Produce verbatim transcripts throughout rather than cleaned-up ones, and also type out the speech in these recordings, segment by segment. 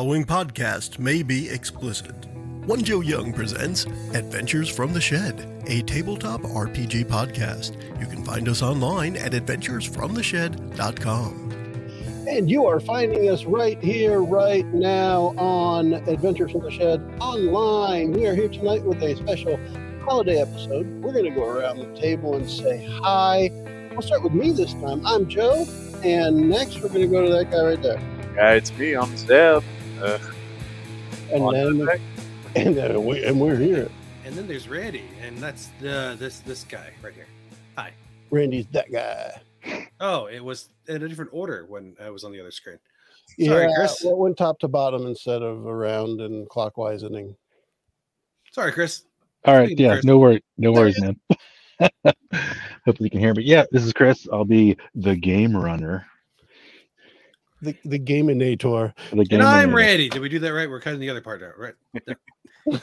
Following podcast may be explicit. One Joe Young presents Adventures from the Shed, a tabletop R P G podcast. You can find us online at adventures from the shed dot com. And you are finding us right here, right now on Adventures from the Shed online. We are here tonight with a special holiday episode. We're going to go around the table and say hi. We'll start with me this time. I'm Joe, and next we're going to go to that guy right there. Yeah, it's me. I'm Zeb. Uh, and, then, and, uh, we, and we're here. And then there's Randy, and that's uh, this this guy right here. Hi. Randy's that guy. Oh, it was in a different order when I was on the other screen. Sorry, yeah, Chris. Well, it went top to bottom instead of around and clockwise ending. Sorry, Chris. All right. Yeah, Chris. no worries. No worries, man. Hopefully you can hear me. Yeah, this is Chris. I'll be the game runner. The the Gaminator. The game and I'm Randy. Did we do that right? We're cutting the other part out, right? No.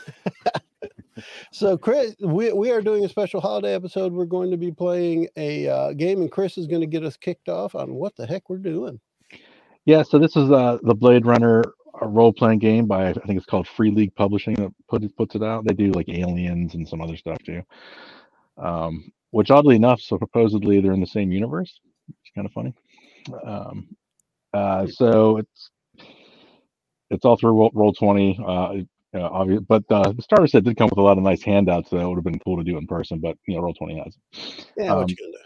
So, Chris, we, we are doing a special holiday episode. We're going to be playing a uh, game, and Chris is going to get us kicked off on what the heck we're doing. Yeah, so this is uh, the Blade Runner role-playing game by, I think it's called Free League Publishing, that put, puts it out. They do, like, Aliens and some other stuff, too. Um, which, oddly enough, so supposedly they're in the same universe. It's kind of funny. Um, uh, so, it's it's all through Roll twenty. Uh, it, Uh, obvious, but uh, the starter set did come with a lot of nice handouts, so that would have been cool to do in person. But you know, Roll twenty has. Yeah, um, what you gonna do?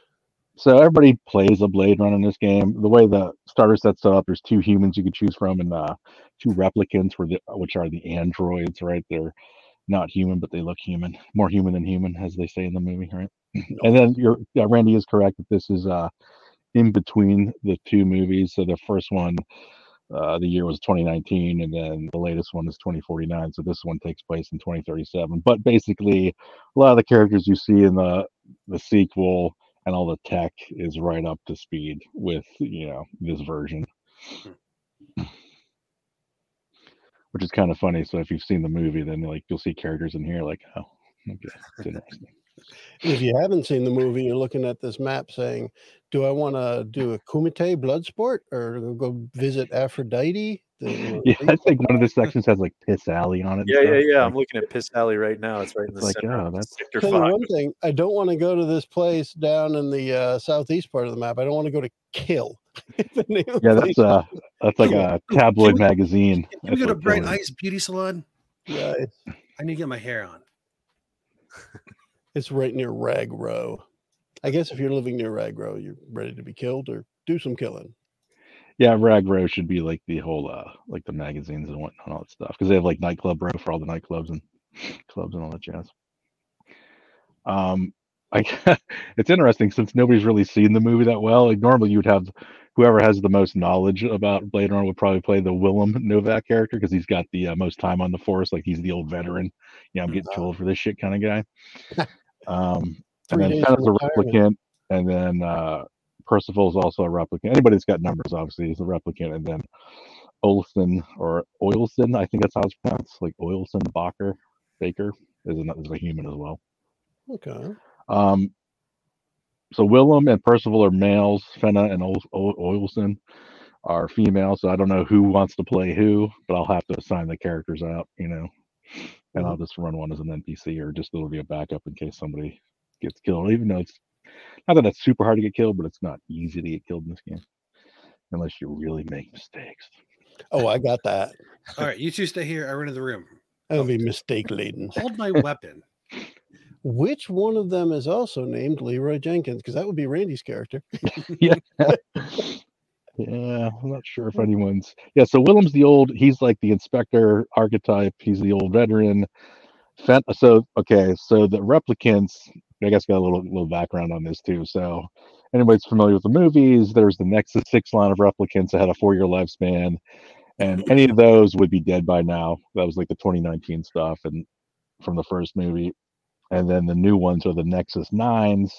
So everybody plays a Blade Runner in this game. The way the starter set's set up, there's two humans you can choose from, and uh, two replicants, were the, which are the androids. Right, they're not human, but they look human, more human than human, as they say in the movie. Right, and then your yeah, Randy is correct that this is uh, in between the two movies. So the first one. Uh, the year was twenty nineteen, and then the latest one is twenty forty-nine, so this one takes place in twenty thirty-seven. But basically, a lot of the characters you see in the the sequel and all the tech is right up to speed with, you know, this version. Hmm. Which is kind of funny. So if you've seen the movie, then like you'll see characters in here like, oh, okay, that's interesting. If you haven't seen the movie, you're looking at this map saying, do I want to do a Kumite blood sport or go visit Aphrodite? The, yeah, I think one of the sections has like Piss Alley on it. Yeah, yeah, yeah. Like, I'm looking at Piss Alley right now. It's right in the like, center. Oh, that's Sector five. One thing, I don't want to go to this place down in the uh, southeast part of the map. I don't want to go to Kill. Yeah, that's uh, that's like a tabloid can we, magazine. Can we that's go to Bright Ice Beauty Salon? Yeah, I need to get my hair on. It's right near Rag Row. I guess if you're living near Rag Row, you're ready to be killed or do some killing. Yeah, Rag Row should be like the whole, uh, like the magazines and whatnot, all that stuff. Because they have like Nightclub Row for all the nightclubs and clubs and all that jazz. Um, I, it's interesting since nobody's really seen the movie that well. Like normally you would have whoever has the most knowledge about Blade Runner would probably play the Willem Novak character because he's got the uh, most time on the force. Like he's the old veteran. Yeah, I'm getting too old for this shit kind of guy. Um, and then Fenna's a replicant, and then uh, Percival's also a replicant. Anybody that's got numbers, obviously, is a replicant. And then Olsen, or Olsen, I think that's how it's pronounced, like Olsen Bacher, Baker, is a, is a human as well. Okay. Um, so Willem and Percival are males, Fenna and Ol- Ol- Olsen are females, so I don't know who wants to play who, but I'll have to assign the characters out, you know. And I'll just run one as an N P C, or just it'll be a backup in case somebody gets killed. Even though it's not that it's super hard to get killed, but it's not easy to get killed in this game, unless you really make mistakes. Oh, I got that. All right, you two stay here. I run into the room. I'll be mistake laden. Hold my weapon. Which one of them is also named Leroy Jenkins? Because that would be Randy's character. Yeah. Yeah, I'm not sure if anyone's. Yeah, so Willem's the old. He's like the inspector archetype. He's the old veteran. Fent, so okay, so the replicants. I guess got a little little background on this too. So, anybody's familiar with the movies? There's the Nexus six line of replicants that had a four-year lifespan, and any of those would be dead by now. That was like the twenty nineteen stuff, and from the first movie, and then the new ones are the Nexus nines,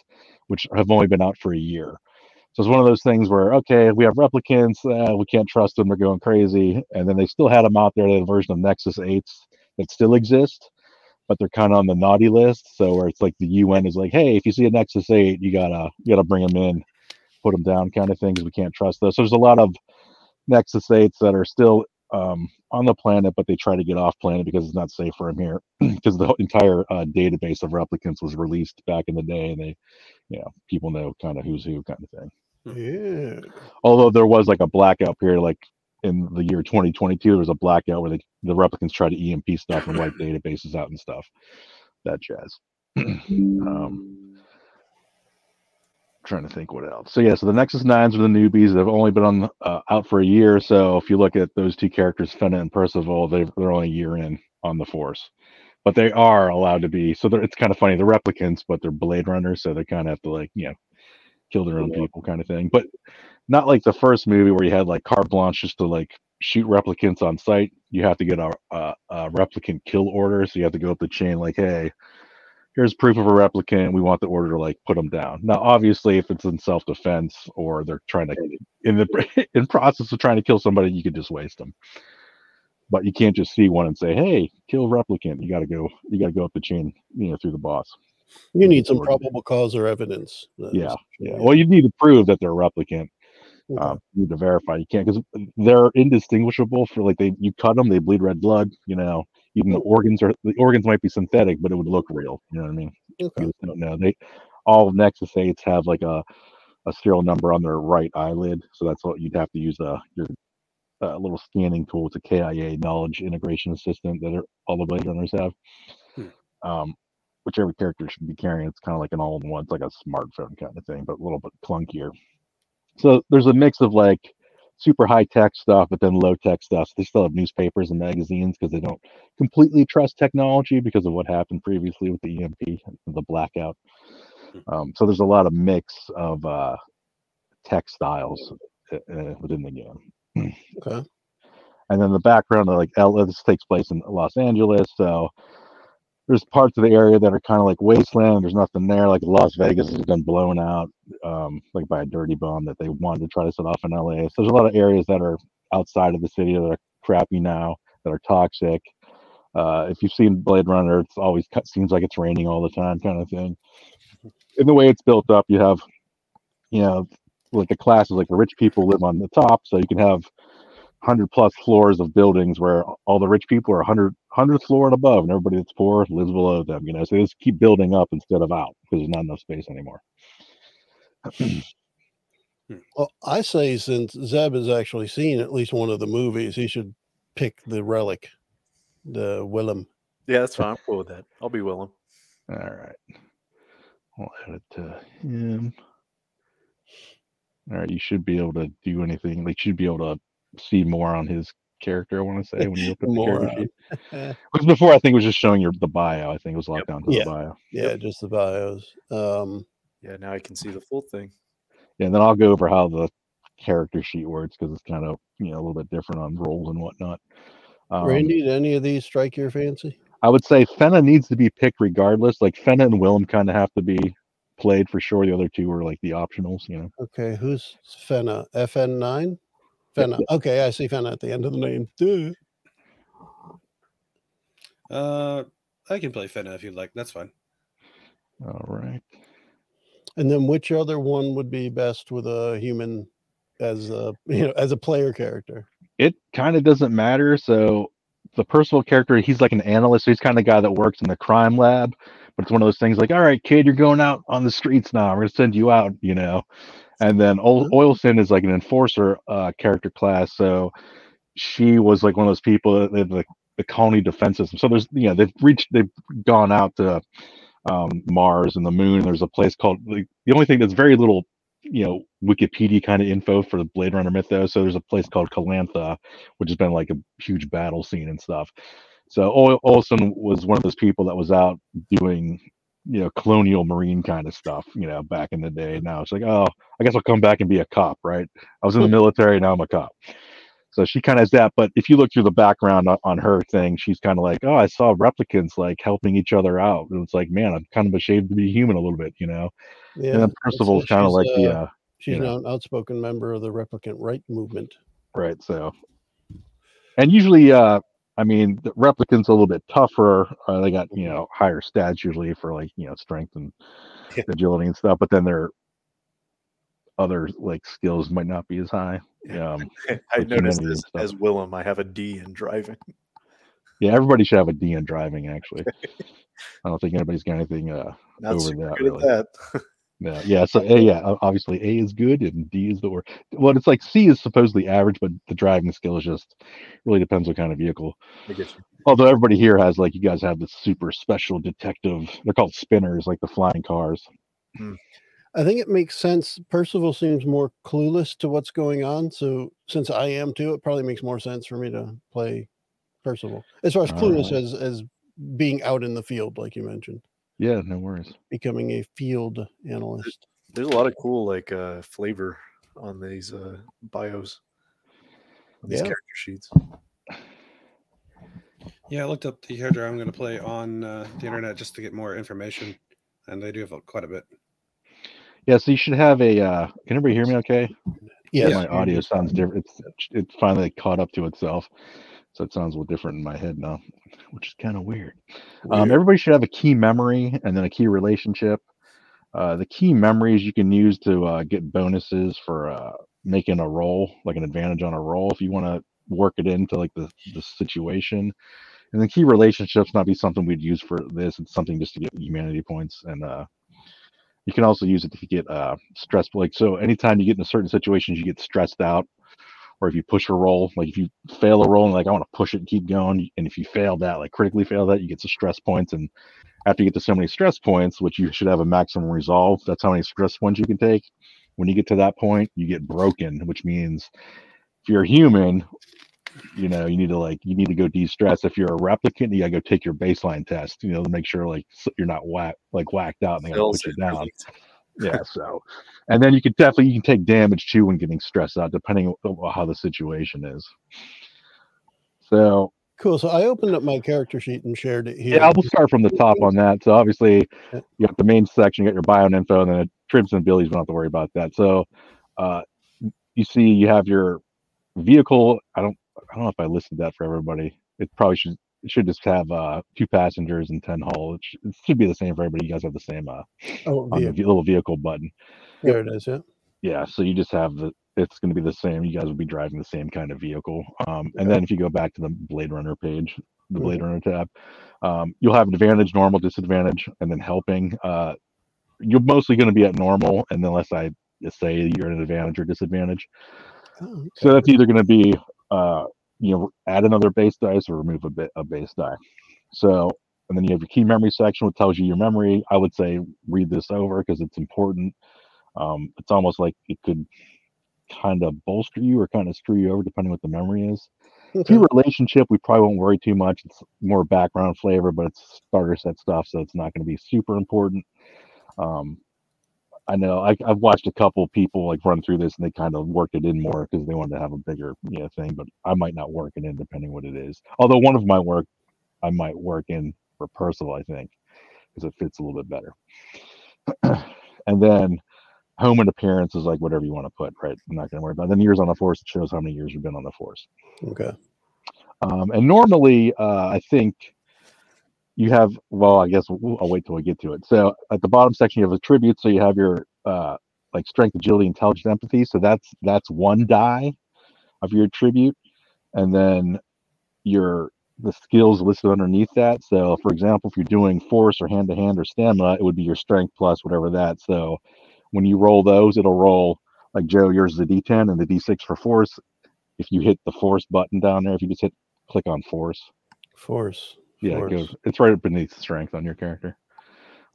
which have only been out for a year. So it's one of those things where, okay, we have replicants, uh, we can't trust them, they're going crazy. And then they still had them out there, the version of Nexus eights that still exist, but they're kind of on the naughty list. So where it's like the U N is like, hey, if you see a Nexus eight, you gotta you gotta bring them in, put them down kind of things. We can't trust those. So there's a lot of Nexus eights that are still um, on the planet, but they try to get off planet because it's not safe for him here, because the entire uh, database of replicants was released back in the day, and they, you know, people know kind of who's who kind of thing. Yeah. Although there was like a blackout period, like in the year twenty twenty-two, there was a blackout where they, the replicants tried to E M P stuff and wipe databases out and stuff. That jazz. um, trying to think what else. So yeah, so the Nexus nines are the newbies. They've only been on uh, out for a year. So if you look at those two characters, Fenna and Percival, they're only a year in on the force, but they are allowed to be. So it's kind of funny. They're replicants, but they're Blade Runners, so they kind of have to, like, you know, kill their own yeah. people kind of thing. But not like the first movie where you had like carte blanche just to like shoot replicants on sight. You have to get a, a, a replicant kill order, so you have to go up the chain like, hey, here's proof of a replicant, we want the order to like put them down. Now obviously if it's in self-defense or they're trying to in the in process of trying to kill somebody, you could just waste them. But you can't just see one and say, hey, kill replicant. You gotta go you gotta go up the chain, you know, through the boss. You need some probable cause or evidence. Yeah, yeah. Well, you need to prove that they're a replicant. Okay. Um, you need to verify. You can't, because they're indistinguishable. For like they, you cut them, they bleed red blood. You know, even the organs are the organs might be synthetic, but it would look real. You know what I mean? Okay. You don't know. They all Nexus eights have like a a serial number on their right eyelid, so that's what you'd have to use a your a little scanning tool. It's a K I A, Knowledge Integration Assistant, that are, all the Blade Runners have. Hmm. Um, which every character should be carrying. It's kind of like an all-in-one. It's like a smartphone kind of thing, but a little bit clunkier. So there's a mix of like super high-tech stuff, but then low-tech stuff. So they still have newspapers and magazines because they don't completely trust technology because of what happened previously with the E M P, the blackout. Um, so there's a lot of mix of uh, tech styles uh, within the game. Okay. And then the background, like this takes place in Los Angeles, so there's parts of the area that are kind of like wasteland. There's nothing there. Like Las Vegas has been blown out, um, like by a dirty bomb that they wanted to try to set off in L A. So there's a lot of areas that are outside of the city that are crappy now, that are toxic. Uh, if you've seen Blade Runner, it's always it seems like it's raining all the time, kind of thing. And the way it's built up, you have, you know, like the classes, like the rich people live on the top, so you can have one hundred plus floors of buildings where all the rich people are one hundred, one hundredth floor and above, and everybody that's poor lives below them, you know, so they just keep building up instead of out because there's not enough space anymore. Well, I say since Zeb has actually seen at least one of the movies, he should pick the relic, the Willem. Yeah, that's fine. I'm cool with that. I'll be Willem. All right. I'll add it to him. All right. You should be able to do anything. Like, you should be able to see more on his character, I want to say, when you look at the character sheet. Because before, I think it was just showing your the bio. I think it was locked yep. down to yeah. the bio. Yeah, yep. Just the bios. Um, yeah, now I can see the full thing. Yeah, and then I'll go over how the character sheet works because it's kind of, you know, a little bit different on roles and whatnot. Um, Randy, did any of these strike your fancy? I would say Fenna needs to be picked regardless. Like Fenna and Willem kind of have to be played for sure. The other two are like the optionals, you know. Okay, who's Fenna? F N nine? Fenna. Okay, I see Fenna at the end of the name. Duh. Uh, I can play Fenna if you'd like. That's fine. All right. And then, which other one would be best with a human as a you know as a player character? It kind of doesn't matter. So the Percival character, he's like an analyst. So he's kind of guy that works in the crime lab. But it's one of those things like, all right, kid, you're going out on the streets now. We're gonna send you out, you know. And then Olsen is like an enforcer uh, character class. So she was like one of those people that they the, the colony defense system. So there's, you know, they've reached, they've gone out to um, Mars and the moon. There's a place called, like, the only thing that's very little, you know, Wikipedia kind of info for the Blade Runner mythos. So there's a place called Calantha, which has been like a huge battle scene and stuff. So Olsen was one of those people that was out doing, you know, colonial marine kind of stuff, you know, back in the day. Now it's like, oh, I guess I'll come back and be a cop, right? I was in the military, now I'm a cop. So she kind of has that. But if you look through the background on, on her thing, she's kind of like, oh, I saw replicants like helping each other out. And it's like, man, I'm kind of ashamed to be human a little bit, you know? Yeah, and then Percival's kind of like, uh, yeah. She's you know, an outspoken member of the replicant right movement. Right. So, and usually, uh, I mean, the replicants a little bit tougher. Uh, they got, you know, higher stats usually for like, you know, strength and yeah. agility and stuff. But then they're other like skills might not be as high. Um, I noticed this as Willem. I have a D in driving. Yeah, everybody should have a D in driving. Actually, I don't think anybody's got anything uh, not over that. Good really. At that. Yeah, yeah. So A, yeah, obviously A is good and D is the worst. Well, it's like C is supposedly average, but the driving skill is just really depends what kind of vehicle. I guess. Although everybody here has like, you guys have this super special detective. They're called spinners, like the flying cars. Hmm. I think it makes sense. Percival seems more clueless to what's going on. So since I am too, it probably makes more sense for me to play Percival. As far as clueless right. as, as being out in the field, like you mentioned. Yeah, no worries. Becoming a field analyst. There's a lot of cool like uh, flavor on these uh, bios, on these yeah. character sheets. Yeah, I looked up the character I'm going to play on uh, the internet just to get more information, and they do have quite a bit. Yeah, so you should have a. Uh, can everybody hear me? Okay. Yeah, my audio sounds different. It's it's finally caught up to itself. So it sounds a little different in my head now, which is kind of weird. weird. Um, everybody should have a key memory and then a key relationship. Uh, the key memories you can use to uh, get bonuses for uh, making a roll, like an advantage on a roll, if you want to work it into like the, the situation. And the key relationships not be something we'd use for this. It's something just to get humanity points. And uh, you can also use it if you get uh, stressed. Like, so anytime you get in a certain situation, you get stressed out. Or if you push a roll, like if you fail a roll and like, I want to push it and keep going. And if you fail that, like critically fail that, you get some stress points. And after you get to so many stress points, which you should have a maximum resolve, that's how many stress points you can take. When you get to that point, you get broken, which means if you're a human, you know, you need to like, you need to go de-stress. If you're a replicant, you gotta go take your baseline test, you know, to make sure like you're not whack, like whacked out and they gotta put you down. Yeah, so, and then you could definitely, you can take damage too when getting stressed out, depending on how the situation is. So. Cool, so I opened up my character sheet and shared it here. Yeah, I'll start from the top on that. So obviously, you got the main section, you got your bio and info, and then trims and abilities, we don't have to worry about that. So, uh, you see, you have your vehicle, I don't, I don't know if I listed that for everybody. It probably should, it should just have uh, two passengers and ten hull. It, sh- it should be the same for everybody. You guys have the same uh, oh, on the v- little vehicle button. There it is, yeah. Yeah, so you just have the, it's going to be the same. You guys will be driving the same kind of vehicle. Um, and yeah. then if you go back to the Blade Runner page, the Blade mm-hmm. Runner tab, um, you'll have advantage, normal, disadvantage, and then helping. Uh, you're mostly going to be at normal, and unless I say you're at an advantage or disadvantage. Oh, okay. So that's either going to be... Uh, you know, add another base dice or remove a bit a base die. So, and then you have your key memory section, which tells you your memory. I would say read this over because it's important. Um, it's almost like it could kind of bolster you or kind of screw you over depending what the memory is. Okay. Key relationship, we probably won't worry too much. It's more background flavor, but it's starter set stuff, so it's not going to be super important. Um, I know I, I've watched a couple people like run through this and they kind of worked it in more because they wanted to have a bigger you know, thing, but I might not work it in depending what it is. Although one of my work, I might work in for Percival, I think, because it fits a little bit better. And then home and appearance is like whatever you want to put, right? I'm not going to worry about it. Then years on the force, it shows how many years you've been on the force. Okay. Um, and normally uh, I think you have, well, I guess I'll wait till we get to it. So at the bottom section, you have attributes. So you have your uh, like strength, agility, intelligence, empathy. So that's that's one die of your attribute. And then your the skills listed underneath that. So for example, if you're doing force or hand-to-hand or stamina, it would be your strength plus whatever that. So when you roll those, it'll roll, like Joe, yours is a D ten and the D six for force. If you hit the force button down there, if you just hit, click on force. Force. Yeah, it goes, it's right beneath strength on your character.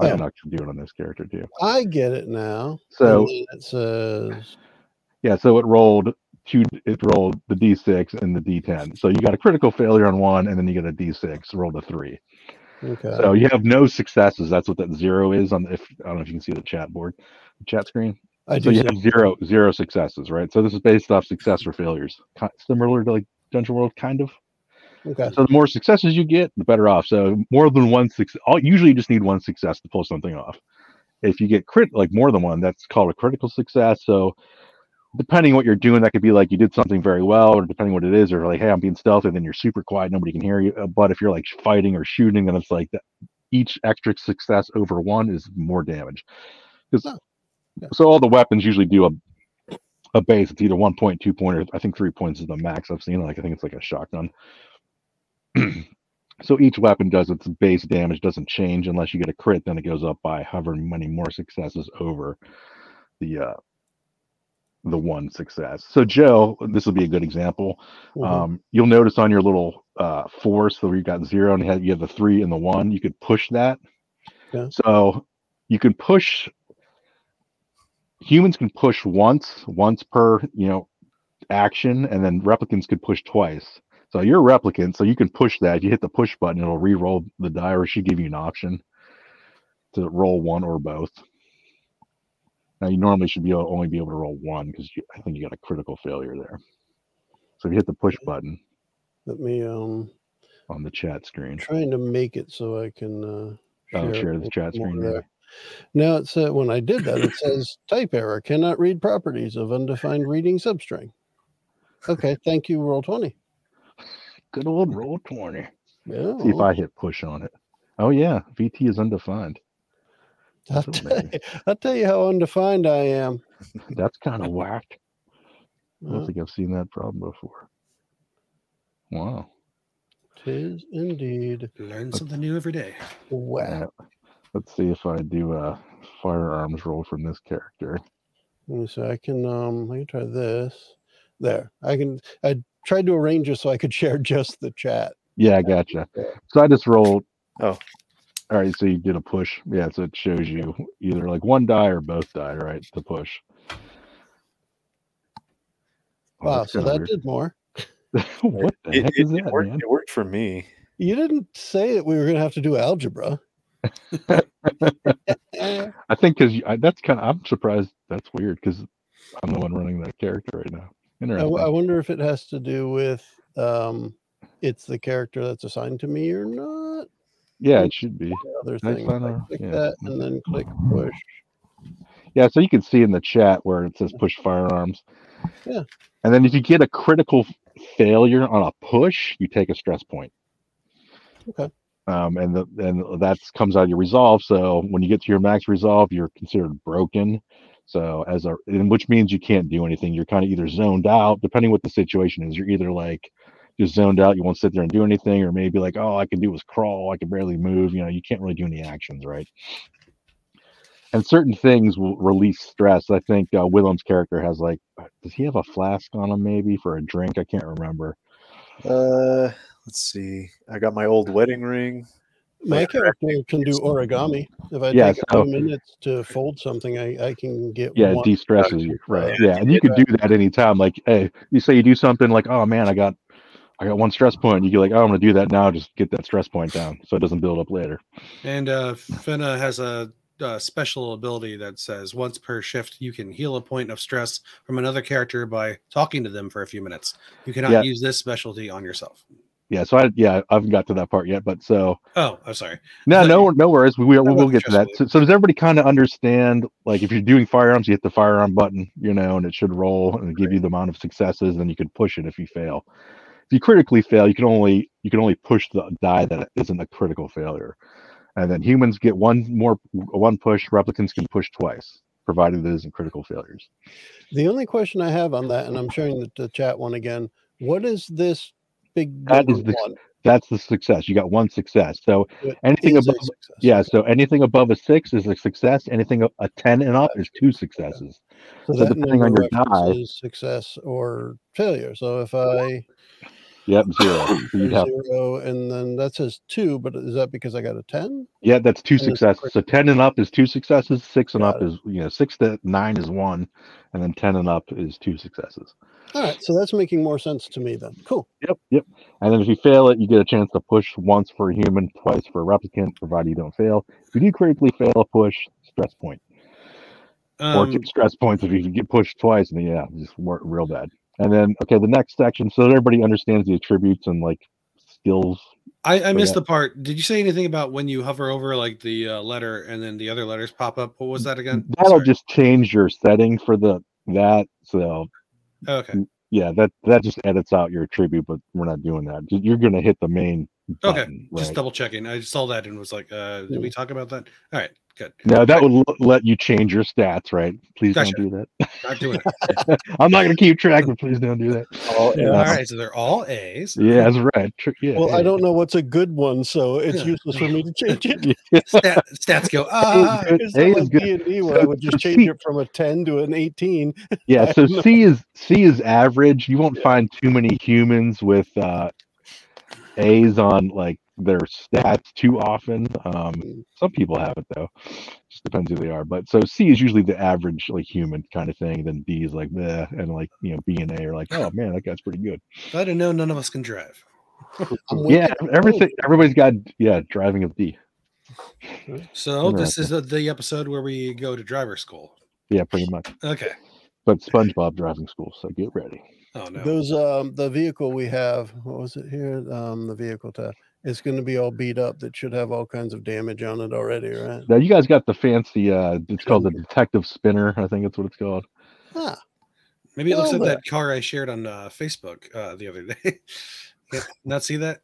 Yeah. I can actually do it on this character too. I get it now. So it says, yeah, so it rolled two. It rolled the D six and the D ten. So you got a critical failure on one, and then you got a D six rolled a three. Okay. So you have no successes. That's what that zero is on. If I don't know if you can see the chat board, the chat screen. I so do you see. Have zero zero successes, right? So this is based off success or failures, similar to like Dungeon World, kind of. Okay. So the more successes you get, the better off. So more than one success, usually you just need one success to pull something off. If you get crit, like more than one, that's called a critical success. So depending what you're doing, that could be like you did something very well, or depending what it is, or like, hey, I'm being stealthy, and then you're super quiet, nobody can hear you. But if you're like fighting or shooting, then it's like that each extra success over one is more damage. Because so all the weapons usually do a a base. It's either one point, two point, or I think three points is the max I've seen. Like I think it's like a shotgun. So each weapon does its base damage, doesn't change unless you get a crit, then it goes up by however many more successes over the uh, the one success. So Joe, this will be a good example. Mm-hmm. Um, you'll notice on your little uh, four, so you've got zero and you have, you have the three and the one, you could push that. Yeah. So you can push, humans can push once, once per, you know, action, and then replicants could push twice. So you're a replicant, so you can push that. If you hit the push button, it'll re-roll the die, or it should give you an option to roll one or both. Now, you normally should be able, only be able to roll one, because I think you got a critical failure there. So if you hit the push button. Let me... um on the chat screen. I'm trying to make it so I can uh, share, oh, share the chat screen there. there. Now, it's, uh, when I did that, it says, type error, cannot read properties of undefined reading substring. Okay, thank you, Roll twenty. Good old Roll twenty. Yeah. See if I hit push on it. Oh, yeah. V T is undefined. I'll tell, you, I'll tell you how undefined I am. That's kind of whacked. I don't uh, think I've seen that problem before. Wow. Tis indeed. Learn something new every day. Wow. Yeah. Let's see if I do a firearms roll from this character. So I can, um, I can try this. There. I can... I. Tried to arrange it so I could share just the chat. Yeah, I gotcha. So I just rolled. Oh, all right. So you did a push. Yeah, so it shows you either like one die or both die, right? To push. Wow, oh, so that weird. Did more. What the it, heck it, is that, it worked, man? It worked for me. You didn't say that we were going to have to do algebra. I think because that's kind of, I'm surprised. That's weird because I'm the one running that character right now. I, I wonder if it has to do with um, it's the character that's assigned to me or not. Yeah, it should be. Other thing. Like click yeah. that and then click push. Yeah, so you can see in the chat where it says push firearms. Yeah. And then if you get a critical failure on a push, you take a stress point. Okay. Um, and the and that comes out of your resolve. So when you get to your max resolve, you're considered broken. So as a, which means you can't do anything. You're kind of either zoned out, depending what the situation is. You're either like just zoned out, you won't sit there and do anything, or maybe like, oh, I can do is crawl, I can barely move. You know, you can't really do any actions, right? And certain things will release stress. I think uh, Willem's character has like, does he have a flask on him maybe for a drink? I can't remember. Uh, let's see. I got my old wedding ring. My character can do origami. If I yeah, take so, two minutes to fold something, I, I can get yeah, one. It de-stresses you, right? Yeah, yeah. And you can do that anytime. Like, hey, you say you do something like, oh man, I got, I got one stress point. You get like, oh, I'm gonna do that now. Just get that stress point down so it doesn't build up later. And uh, Fenna has a, a special ability that says once per shift you can heal a point of stress from another character by talking to them for a few minutes. You cannot yeah. use this specialty on yourself. Yeah, so I yeah I haven't got to that part yet, but so oh I'm sorry. No, no, no, no worries. We we will get to that. So, so does everybody kind of understand? Like, if you're doing firearms, you hit the firearm button, you know, and it should roll and give you the amount of successes. Then you can push it if you fail. If you critically fail, you can only you can only push the die that isn't a critical failure. And then humans get one more one push. Replicants can push twice, provided it isn't critical failures. The only question I have on that, and I'm sharing the, the chat one again. What is this? Big that is the one. That's the success. You got one success. So it anything above yeah. So anything above a six is a success. Anything a, a ten and up is two successes. Yeah. So, so depending on your die, success or failure. So if I yep zero, you'd have zero, and then that says two. But is that because I got a ten? Yeah, that's two and successes. So ten and up is two successes. Six and got up it. is you know six to nine is one, and then ten and up is two successes. All right, so that's making more sense to me then. Cool. Yep, yep. And then if you fail it, you get a chance to push once for a human, twice for a replicant, provided you don't fail. If you do critically fail a push, stress point. Um, or two stress points if you get pushed twice, and yeah, just real bad. And then, okay, the next section, so that everybody understands the attributes and, like, skills. I, I missed that. the part. Did you say anything about when you hover over, like, the uh, letter and then the other letters pop up? What was that again? That'll Sorry. just change your setting for the that, so... Okay. Yeah, that that just edits out your attribute, but we're not doing that. You're going to hit the main button, okay. Just right? double checking. I saw that and was like, uh, did we talk about that? All right, Good. No, that would l- let you change your stats, right? Please gotcha. Don't do that. Not doing it. I'm not going to keep track, but please don't do that. All, yeah. all right, so they're all A's. Yeah, that's right. Yeah, well, yeah. I don't know what's a good one, so it's yeah. useless for me to change it. Stat, stats go, ah. A is good. A is good. D and D where so I would just change C. it from a ten to an eighteen. Yeah, so C is, C is average. You won't yeah. find too many humans with uh, A's on, like, their stats too often. Um, some people have it though. Just depends who they are. But so C is usually the average, like, human kind of thing. Then B is like, meh, and like, you know, B and A are like, oh man, that guy's pretty good. I didn't know none of us can drive. yeah, everything. Everybody's got yeah, driving of D. So this is the episode where we go to driver school. Yeah, pretty much. Okay. But SpongeBob driving school. So get ready. Oh no. Those um the vehicle we have. What was it here? Um, the vehicle to. It's going to be all beat up. That should have all kinds of damage on it already, right? Now, you guys got the fancy, uh, it's called the Detective Spinner. I think that's what it's called. Huh. Maybe it well, looks like that car I shared on uh, Facebook uh, the other day. Not see that?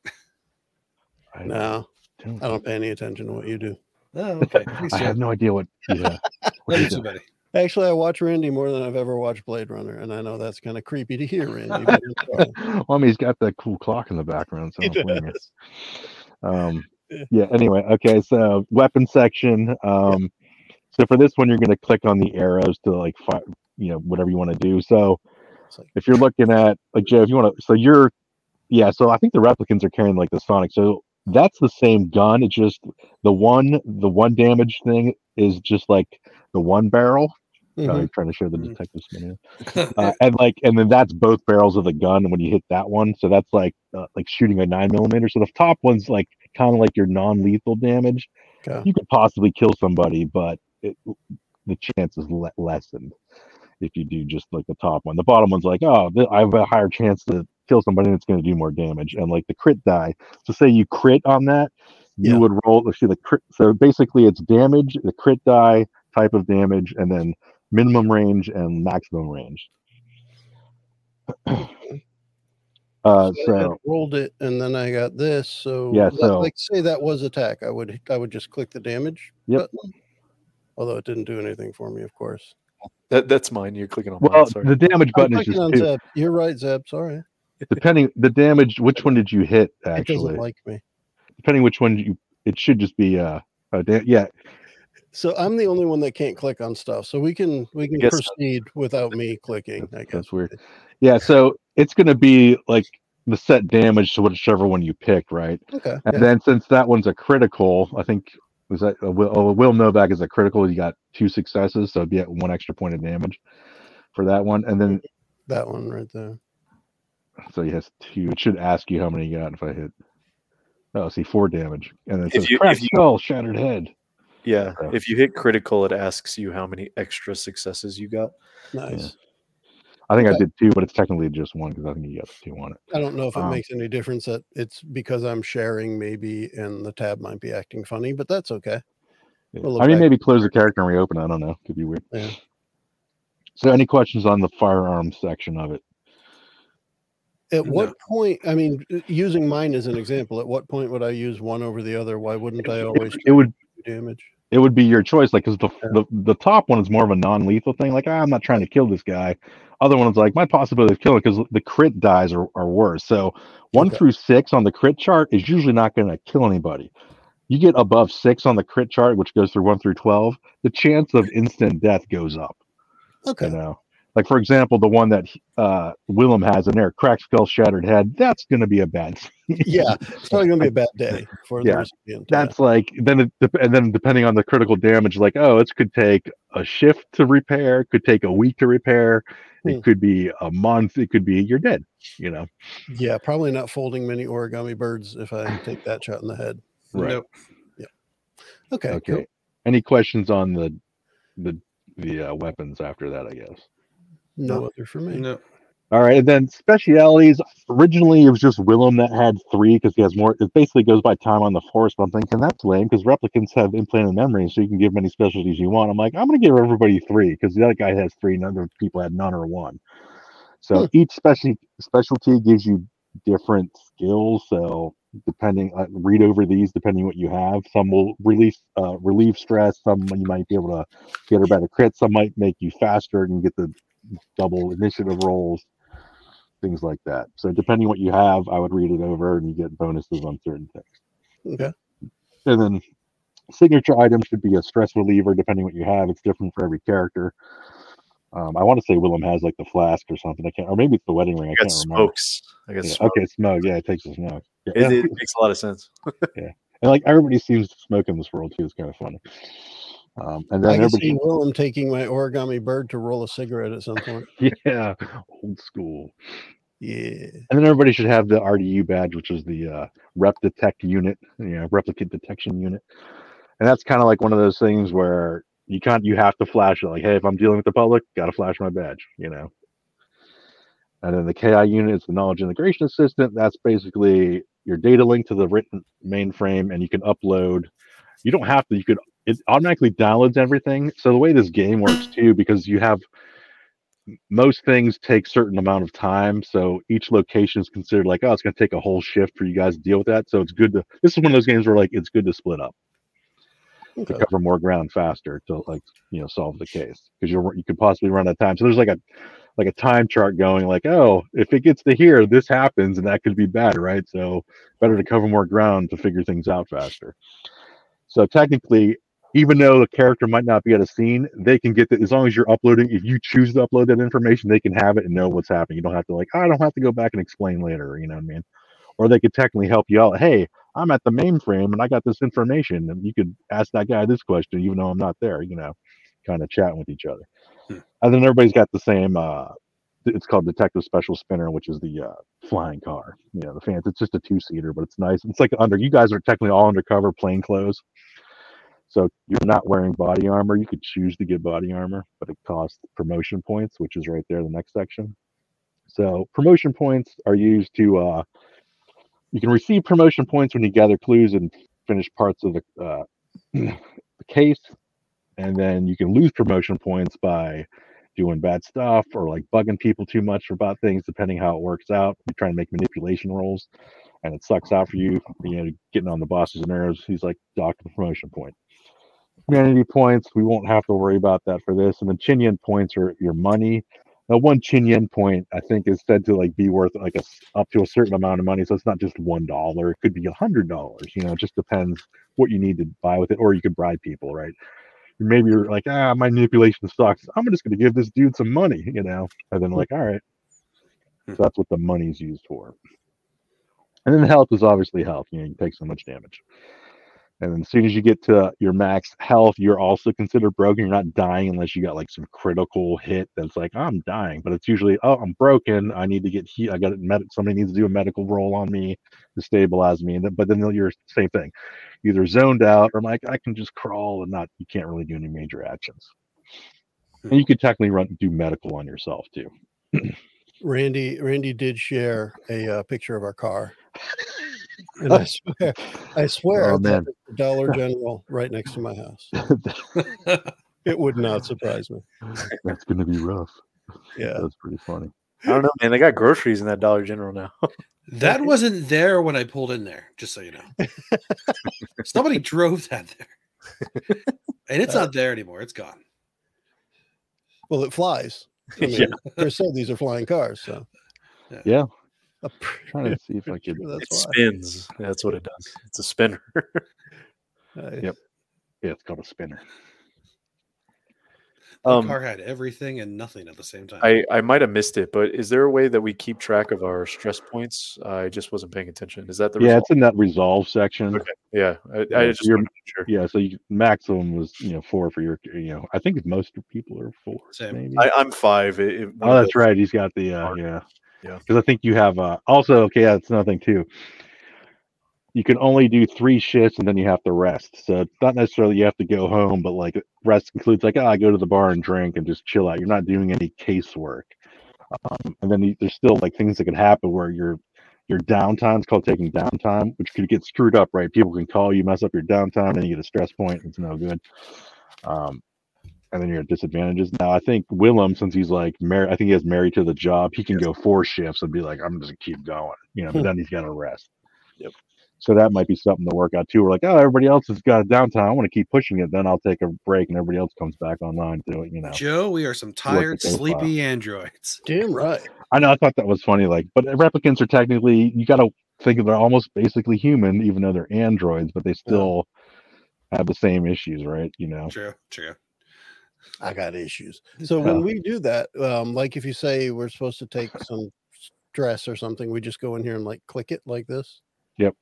I no. Don't I don't pay any attention to what you do. Oh, okay. I have no idea what, yeah, what you do. Somebody. Actually, I watch Randy more than I've ever watched Blade Runner, and I know that's kind of creepy to hear, Randy. Well, I mean, he's got that cool clock in the background, so he I'm does. Um, yeah, anyway, okay, so weapon section. Um, yeah. So for this one, you're going to click on the arrows to, like, fi- you know, whatever you want to do. So if you're looking at, like, Joe, if you want to, so you're, yeah, so I think the replicants are carrying, like, the Sonic. So that's the same gun. It's just the one, the one damage thing is just, like, the one barrel. Mm-hmm. Uh, you're trying to show the detective's menu. Uh, and like, and then that's both barrels of the gun when you hit that one. So that's like, uh, like shooting a nine millimeter. So the top one's like kind of like your non-lethal damage. Okay. You could possibly kill somebody, but it, the chance is le- lessened if you do just like the top one. The bottom one's like, oh, th- I have a higher chance to kill somebody, and it's going to do more damage. And like the crit die. So say you crit on that, you yeah. would roll. Let's see the crit. So basically, it's damage, the crit die, type of damage, and then minimum range and maximum range. uh, so, so I rolled it, and then I got this. So, yeah, so like, say that was attack, I would I would just click the damage yep. button. Although it didn't do anything for me, of course. That that's mine. You're clicking on well, mine. Sorry. The damage button is just on Zeb. You're right, Zeb. Sorry. Depending the damage, which one did you hit? Actually, it doesn't like me. Depending which one you, it should just be. Uh, uh da- yeah. So I'm the only one that can't click on stuff. So we can we can proceed without me clicking. I guess. That's weird. Yeah. So it's going to be like the set damage to whichever one you pick, right? Okay. And yeah. then since that one's a critical, I think was that a Will, oh, Willem Novak is a critical. You got two successes, so it'd be at one extra point of damage for that one, and then that one right there. So he has two. It should ask you how many you got if I hit. Oh, see four damage, and then it says, you, crash you, skull, shattered head. Yeah, if you hit critical, it asks you how many extra successes you got. Nice. Yeah. I think okay. I did two, but it's technically just one because I think you got two on it. I don't know if it um, makes any difference that it's because I'm sharing maybe and the tab might be acting funny, but that's okay. Yeah. We'll I mean, maybe close the character and reopen it. I don't know. Could be weird. Yeah. So any questions on the firearms section of it? At what no. point, I mean, using mine as an example, at what point would I use one over the other? Why wouldn't it, I always? It, it would. Damage. It would be your choice, like because the, yeah. the the top one is more of a non-lethal thing. Like ah, I'm not trying to kill this guy. Other one is like my possibility of killing because the crit dies are, are worse. So one okay. through six on the crit chart is usually not going to kill anybody. You get above six on the crit chart, which goes through one through twelve, the chance of instant death goes up. Okay. You know, like for example, the one that uh, Willem has in there, cracked skull, shattered head. That's going to be a bad. Yeah, it's probably going to be a bad day for yeah, the recipient. That's yeah. like then, it, and then depending on the critical damage, like oh, it could take a shift to repair, it could take a week to repair, hmm. it could be a month, it could be you're dead. You know. Yeah, probably not folding many origami birds if I take that shot in the head. Right. Nope. Yeah. Okay. Okay. Cool. Any questions on the the the uh, weapons after that? I guess. No, no other for me. No. All right, and then specialities. Originally, it was just Willem that had three because he has more. It basically goes by time on the force, but I'm thinking that's lame because replicants have implanted memory, so you can give them any specialties you want. I'm like, I'm going to give everybody three because the other guy has three and other people had none or one. So hmm. each specialty specialty gives you different skills. So depending, uh, read over these depending what you have. Some will release, uh, relieve stress. Some you might be able to get a better crit. Some might make you faster and get the double initiative rolls, things like that. So depending what you have, I would read it over and you get bonuses on certain things. Okay. And then signature items should be a stress reliever depending what you have. It's different for every character. Um, I want to say Willem has like the flask or something. I can't, or maybe it's the wedding ring. I, I can't smokes. remember. I guess. Yeah. Okay, smoke. Yeah, it takes a smoke. Yeah. It, it makes a lot of sense. Yeah, and like everybody seems to smoke in this world too. It's kind of funny. Um, and then I can everybody... see Willem taking my origami bird to roll a cigarette at some point. Yeah, old school. Yeah. And then everybody should have the R D U badge, which is the uh, rep detect unit. You know, replicate detection unit. And that's kind of like one of those things where you can't, you have to flash it. Like, hey, if I'm dealing with the public, got to flash my badge, you know. And then the K I unit is the Knowledge Integration Assistant. That's basically your data link to the written mainframe, and you can upload. You don't have to. You could. It automatically downloads everything. So the way this game works too, because you have most things take certain amount of time. So each location is considered like, oh, it's going to take a whole shift for you guys to deal with that. So it's good to. This is one of those games where like it's good to split up. Okay. To cover more ground faster to like you know solve the case because you're you could possibly run out of time. So there's like a like a time chart going like, oh, if it gets to here, this happens and that could be bad, right? So better to cover more ground to figure things out faster. So technically, even though the character might not be at a scene, they can get that as long as you're uploading. If you choose to upload that information, they can have it and know what's happening. You don't have to like, oh, I don't have to go back and explain later. You know what I mean? Or they could technically help you out. Hey, I'm at the mainframe and I got this information, and you could ask that guy this question, even though I'm not there. You know, kind of chatting with each other. Hmm. And then everybody's got the same. Uh, it's called Detective Special Spinner, which is the uh, flying car. You know, the fans. It's just a two-seater, but it's nice. It's like under. You guys are technically all undercover, plain clothes, so you're not wearing body armor. You could choose to get body armor, but it costs promotion points, which is right there, the next section. So promotion points are used to. Uh, You can receive promotion points when you gather clues and finish parts of the, uh, the case. And then you can lose promotion points by doing bad stuff or like bugging people too much about things, depending how it works out. You're trying to make manipulation rolls and it sucks out for you. You know, getting on the boss's nerves. He's like, dock the promotion point. Humanity points, we won't have to worry about that for this. And then Chin Yen points are your money. Now, one Chin Yen point, I think, is said to like be worth like a, up to a certain amount of money. So it's not just one dollar; it could be a hundred dollars. You know, it just depends what you need to buy with it, or you could bribe people, right? Maybe you're like, ah, my manipulation sucks. I'm just going to give this dude some money, you know, and then like, all right. So that's what the money's used for. And then health is obviously health. You know, you take so much damage. And then as soon as you get to your max health, you're also considered broken. You're not dying unless you got like some critical hit that's like, oh, I'm dying. But it's usually, oh, I'm broken. I need to get heat. I got it. Med- somebody needs to do a medical roll on me to stabilize me. And then, but then you're same thing, either zoned out or like, I can just crawl and not, you can't really do any major actions. And you could technically run do medical on yourself too. Randy, Randy did share a uh, picture of our car. And I swear, I swear, oh, man. Dollar General right next to my house. It would not surprise me. That's going to be rough. Yeah, that's pretty funny. I don't know, man. They got groceries in that Dollar General now. That wasn't there when I pulled in there. Just so you know, somebody drove that there, and it's uh, not there anymore. It's gone. Well, it flies. I mean, yeah, Chris said these are flying cars. So, yeah. yeah. I'm trying to see if I can. It spins. Yeah, that's what it does. It's a spinner. Nice. Yep. Yeah, it's called a spinner. The um, car had everything and nothing at the same time. I, I might have missed it, but is there a way that we keep track of our stress points? I just wasn't paying attention. Is that the? Yeah, resolve? It's in that resolve section. Okay. Yeah, I, yeah, I just wasn't sure. Yeah, so you, maximum was you know four for your you know I think most people are four. Same. Maybe. I, I'm five. It, it, oh, that's right. He's got the uh, yeah. Yeah, because I think you have uh, also okay. Yeah, that's nothing too. You can only do three shifts and then you have to rest. So it's not necessarily you have to go home, but like rest includes like oh, I go to the bar and drink and just chill out. You're not doing any casework, um, and then there's still like things that can happen where your your downtime is called taking downtime, which could get screwed up. Right, people can call you, mess up your downtime, and you get a stress point. It's no good. Um, And then you're at disadvantages. Now, I think Willem, since he's like married, I think he has married to the job, he can yes. go four shifts and be like, I'm just going to keep going. You know, but then he's got to rest. Yep. So that might be something to work out too. We're like, oh, everybody else has got a downtime. I want to keep pushing it. Then I'll take a break, and everybody else comes back online to it. You know, Joe, we are some tired, sleepy androids. Damn right. I know. I thought that was funny. Like, but replicants are technically, you got to think of, they're almost basically human, even though they're androids, but they still yeah. have the same issues, right? You know. True. True. I got issues. So yeah. when we do that, um, like if you say we're supposed to take some stress or something, we just go in here and like click it like this. Yep.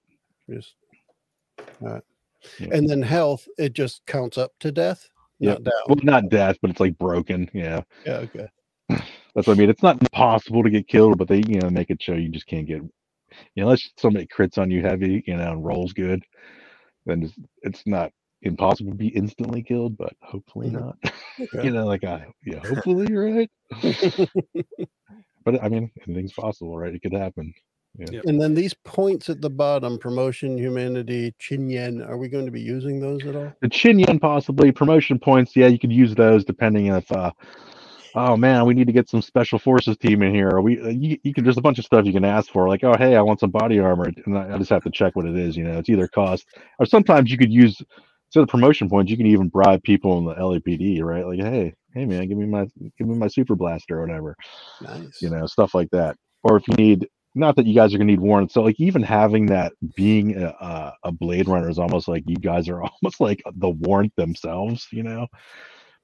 Just, all right. Yeah. And then health, it just counts up to death, yeah. not down. Well, not death, but it's like broken. Yeah. Yeah. Okay. That's what I mean. It's not impossible to get killed, but they, you know, make it show you just can't get, you know, unless somebody crits on you heavy, you know, and rolls good, then just, it's not impossible to be instantly killed, but hopefully not. Okay. You know, like I, yeah, hopefully, right? But I mean, anything's possible, right? It could happen. Yeah. Yep. And then these points at the bottom, promotion, humanity, chin yen, are we going to be using those at all? The chin yen, possibly. Promotion points, yeah, you could use those depending if, uh, oh man, we need to get some special forces team in here. Or we, you, you can, there's a bunch of stuff you can ask for, like, oh, hey, I want some body armor. And I, I just have to check what it is, you know, it's either cost, or sometimes you could use, so the promotion points, you can even bribe people in the L A P D, right? Like, hey, hey man, give me my, give me my super blaster or whatever. Nice. You know, stuff like that. Or if you need, not that you guys are gonna need warrants. So like even having that being a, a Blade Runner is almost like you guys are almost like the warrant themselves, you know.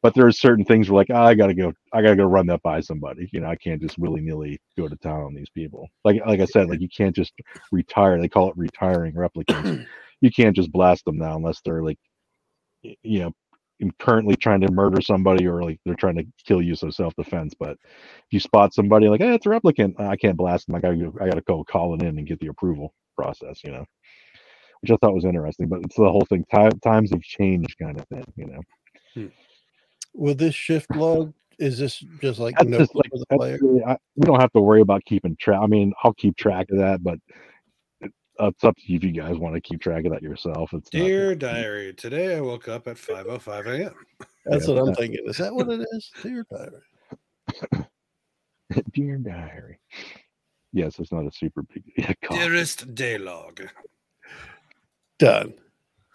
But there are certain things where like oh, I gotta go, I gotta go run that by somebody. You know, I can't just willy nilly go to town on these people. Like like I said, like you can't just retire. They call it retiring replicants. You can't just blast them now unless they're like, you know, currently trying to murder somebody or like they're trying to kill you, so self-defense. But if you spot somebody like, hey, it's a replicant, I can't blast them. I gotta, I gotta go call it in and get the approval process, you know, which I thought was interesting. But it's the whole thing. Time, times have changed, kind of thing, you know. Hmm. Will this shift log? Is this just like no just like, the player? Really, I, we don't have to worry about keeping track. I mean, I'll keep track of that, but it's up to you if you guys want to keep track of that yourself. It's Dear not... Diary, today I woke up at five oh five a.m. That's yeah, what I'm that... thinking. Is that what it is? Dear Diary. Dear Diary. Yes, it's not a super big... Yeah, Dearest Daylog. Done.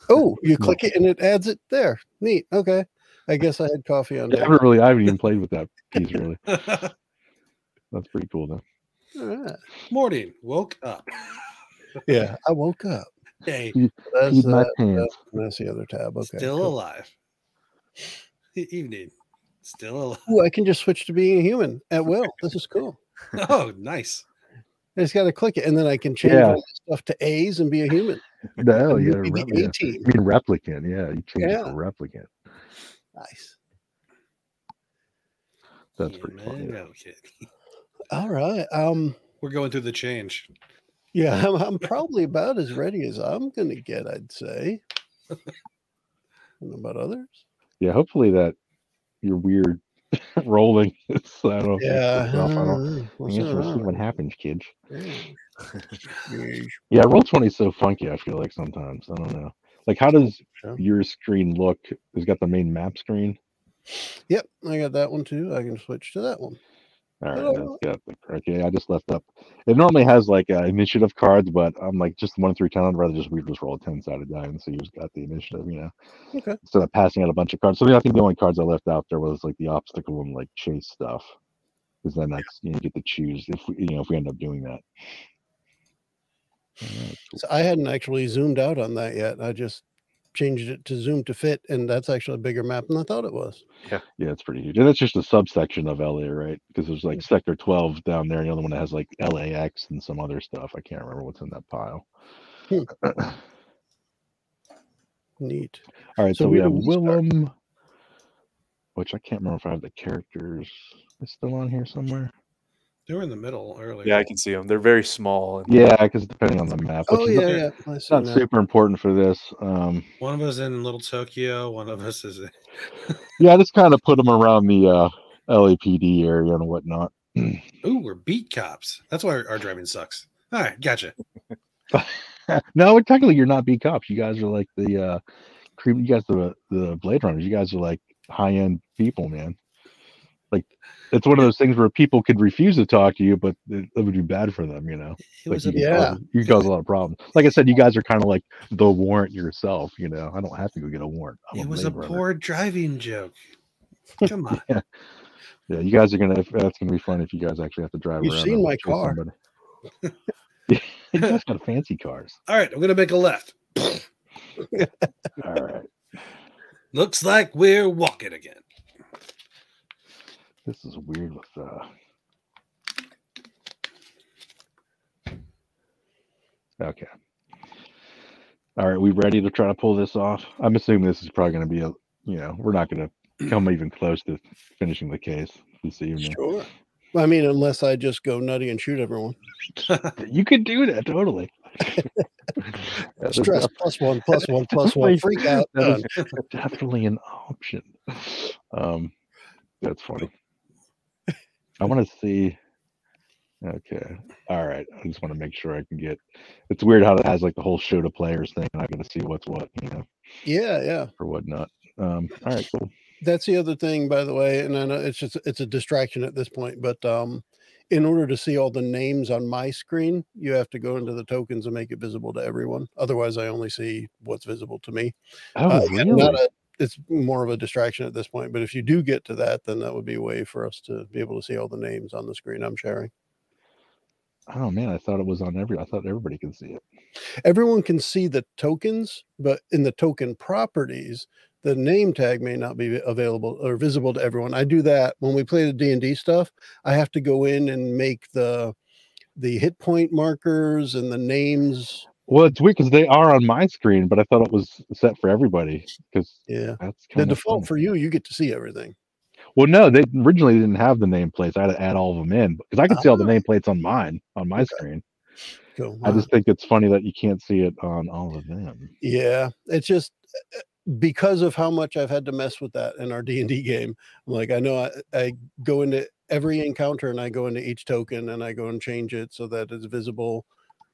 Oh, you click it and it adds it there. Neat. Okay. I guess I had coffee on yeah, there. I haven't really, I haven't even played with that piece, really. That's pretty cool, though. All right. Morning. Woke up. Yeah, I woke up. Hey, that's, uh, that's, that's the other tab. Okay, still cool. alive. Evening, still alive. Ooh, I can just switch to being a human at will. This is cool. Oh, nice. I just got to click it, and then I can change yeah. all this stuff to A's and be a human. No, and you're a replicant. I mean, replicant. Yeah, you change yeah. it to replicant. Nice. That's yeah, pretty funny. Okay. All right. Um, we're going through the change. Yeah, I'm, I'm probably about as ready as I'm going to get, I'd say. I don't know about others. Yeah, hopefully that your weird rolling. It's, I don't yeah. Know, I don't, I guess we'll see what happens, kids. Yeah, Roll twenty is so funky, I feel like sometimes. I don't know. Like, how does your screen look? It's got the main map screen. Yep, I got that one too. I can switch to that one. All right, that's got the card. Okay, I just left up. It normally has like uh, initiative cards, but I'm like just one through ten. I'd rather just we just roll a ten sided die and see who's got the initiative, you know. Okay. Instead of passing out a bunch of cards. So I think the only cards I left out there was like the obstacle and like chase stuff, because then that's you know, get to choose if we, you know if we end up doing that. Right, cool. So I hadn't actually zoomed out on that yet. I just changed it to zoom to fit, and that's actually a bigger map than I thought it was. Yeah, yeah, it's pretty huge, and that's just a subsection of L A, right? Because there's like Sector twelve down there, and the other one that has like L A X and some other stuff. I can't remember what's in that pile. Hmm. Neat. All right, so, so we, we have Willem, start. Which I can't remember if I have the characters. It's still on here somewhere. They were in the middle earlier. Yeah, I can see them. They're very small. And yeah, because depending on the map. Oh, yeah, yeah. It's not super important for this. Um, one of us in Little Tokyo. One of us is in... Yeah, I just kind of put them around the uh, L A P D area and whatnot. Ooh, we're beat cops. That's why our, our driving sucks. All right, gotcha. No, technically you're not beat cops. You guys are like the uh, cream. You guys are the, the Blade Runners. You guys are like high-end people, man. Like, it's one of those things where people could refuse to talk to you, but it, it would be bad for them, you know? It like was you a, yeah. Cause, you cause a lot of problems. Like I said, you guys are kind of like the warrant yourself, you know? I don't have to go get a warrant. I'm it a was a runner. Poor driving joke. Come on. yeah. yeah, you guys are going to, that's going to be fun if you guys actually have to drive You've around. You've seen my car. You guys got fancy cars. All right, I'm going to make a left. All right. Looks like we're walking again. This is weird with uh okay. All right, we ready to try to pull this off? I'm assuming this is probably gonna be a you know, we're not gonna come even close to finishing the case this evening. Sure. I mean, unless I just go nutty and shoot everyone. You could do that totally. Stress plus one, plus one, plus one. Freak out. That is definitely an option. Um that's funny. I want to see. Okay. All right. I just want to make sure I can get. It's weird how it has like the whole show to players thing, and I got to see what's what, you know. Yeah, yeah. Or whatnot. Um, all right, cool. That's the other thing, by the way, and I know it's just it's a distraction at this point, but um, in order to see all the names on my screen, you have to go into the tokens and make it visible to everyone. Otherwise, I only see what's visible to me. Oh, uh, really? Not a, It's more of a distraction at this point, but if you do get to that, then that would be a way for us to be able to see all the names on the screen I'm sharing. Oh man, I thought it was on every, I thought everybody could see it. Everyone can see the tokens, but in the token properties, the name tag may not be available or visible to everyone. I do that when we play the D and D stuff. I have to go in and make the, the hit point markers and the names. Well, it's weird because they are on my screen, but I thought it was set for everybody. Because yeah, that's the default funny. For you. You get to see everything. Well, no, they originally didn't have the nameplates. I had to add all of them in because I could uh-huh. see all the nameplates on mine on my okay. screen. Cool. Wow. I just think it's funny that you can't see it on all of them. Yeah, it's just because of how much I've had to mess with that in our D and D game. I'm like, I know I, I go into every encounter and I go into each token and I go and change it so that it's visible.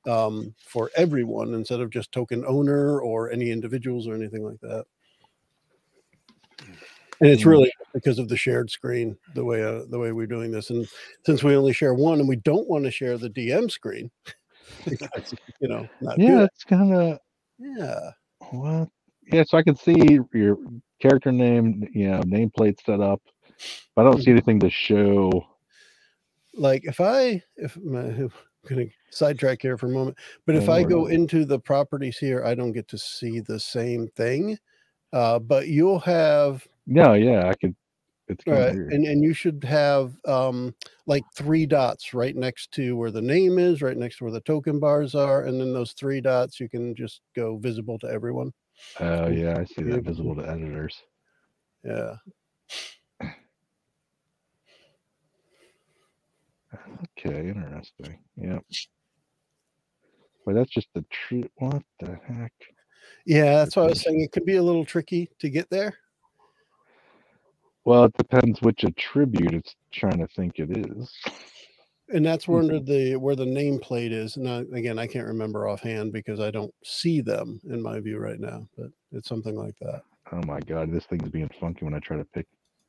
Um, for everyone instead of just token owner or any individuals or anything like that. And it's really because of the shared screen, the way uh, the way we're doing this. And since we only share one and we don't want to share the D M screen, you know, not yeah, it's kind of, yeah. Well, yeah, so I can see your character name, you know, nameplate set up, but I don't mm-hmm. see anything to show. Like if I, if my, if, going to sidetrack here for a moment, but if I go into the properties here, I don't get to see the same thing, uh but you'll have no yeah I can it's right, and, and you should have um like three dots right next to where the name is, right next to where the token bars are, and then those three dots you can just go visible to everyone. Oh uh, yeah, I see that, visible to editors. Yeah. Okay, interesting. Yeah. Well, that's just the truth. What the heck? Yeah, that's why I was saying it could be a little tricky to get there. Well, it depends which attribute it's trying to think it is. And that's where mm-hmm. the where the nameplate is. And I, again, I can't remember offhand because I don't see them in my view right now, but it's something like that. Oh my god, this thing's being funky when I try to pick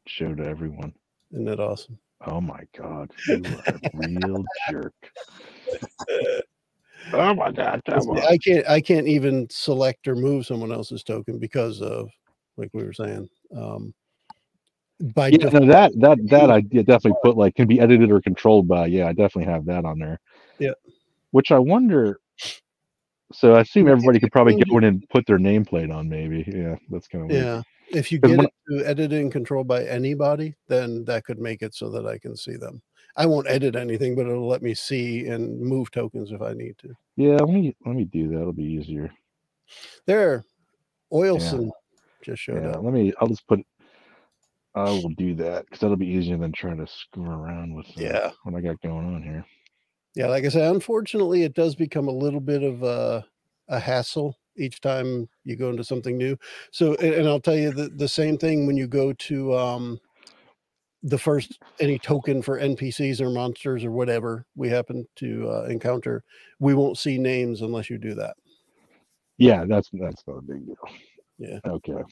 show to everyone. Isn't that awesome? Oh my god, you are a real jerk. Oh my god, I can't I can't even select or move someone else's token because of, like we were saying, um by yeah, def- no, that that that I definitely put like can be edited or controlled by. Yeah, I definitely have that on there. Yeah. Which I wonder, so I assume everybody could probably go in and put their nameplate on maybe. Yeah, that's kind of weird. Yeah. If you get it to edit and control by anybody, then that could make it so that I can see them. I won't edit anything, but it'll let me see and move tokens if I need to. Yeah, let me let me do that. It'll be easier. There, Olsen yeah. just showed yeah, up. Let me. I'll just put. I will do that because that'll be easier than trying to screw around with yeah. what I got going on here. Yeah, like I said, unfortunately, it does become a little bit of a, a hassle each time you go into something new. So, and I'll tell you the, the same thing when you go to um, the first, any token for N P Cs or monsters or whatever we happen to uh, encounter, we won't see names unless you do that. Yeah, that's, that's not a big deal. Yeah. Okay. Wow,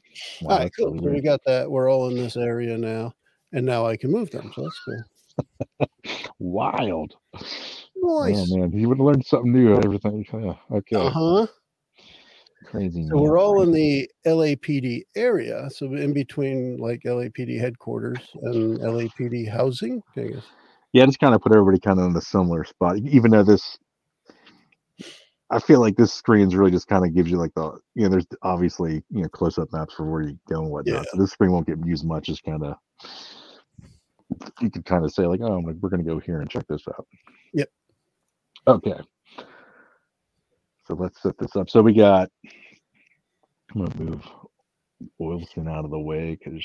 all right, cool. So we got that. We're all in this area now. and now I can move them. So that's cool. Wild. Nice. Oh man, you would learn something new. Everything. Yeah. Okay. Uh huh. Crazy. So we're all in the L A P D area. So in between like L A P D headquarters and L A P D housing, I guess. Yeah, I just kind of put everybody kind of in a similar spot, even though this. I feel like this screen's really just kind of gives you like the, you know, there's obviously, you know, close-up maps for where you go and whatnot. Yeah. So this screen won't get used much. It's kind of, you could kind of say like, oh, we're going to go here and check this out. Yep. Okay. So let's set this up. So we got, I'm going to move Olsen out of the way because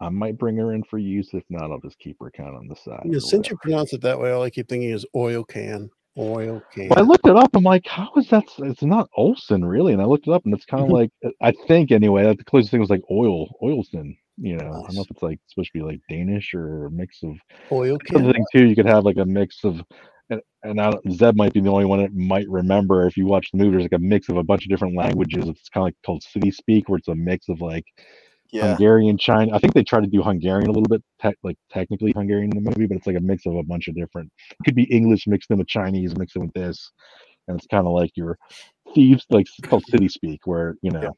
I might bring her in for use. If not, I'll just keep her kind of on the side. Yeah, since whatever. You pronounce it that way, all I keep thinking is oil can. Oil can. Well, I looked it up. I'm like, how is that? It's not Olsen, really. And I looked it up, and it's kind of like, I think anyway, the closest thing was like oil, Olsen. You know, nice. I don't know if it's like supposed to be like Danish or a mix of oil can. Something too. You could have like a mix of, and, and I don't, Zeb might be the only one that might remember if you watch the movie. There's like a mix of a bunch of different languages. It's kind of like called city speak, where it's a mix of like yeah. Hungarian, China. I think they try to do Hungarian a little bit, te- like technically Hungarian in the movie, but it's like a mix of a bunch of different. It could be English mixed in with Chinese, mixed in with this, and it's kind of like your thieves, like it's called city speak, where you know yeah.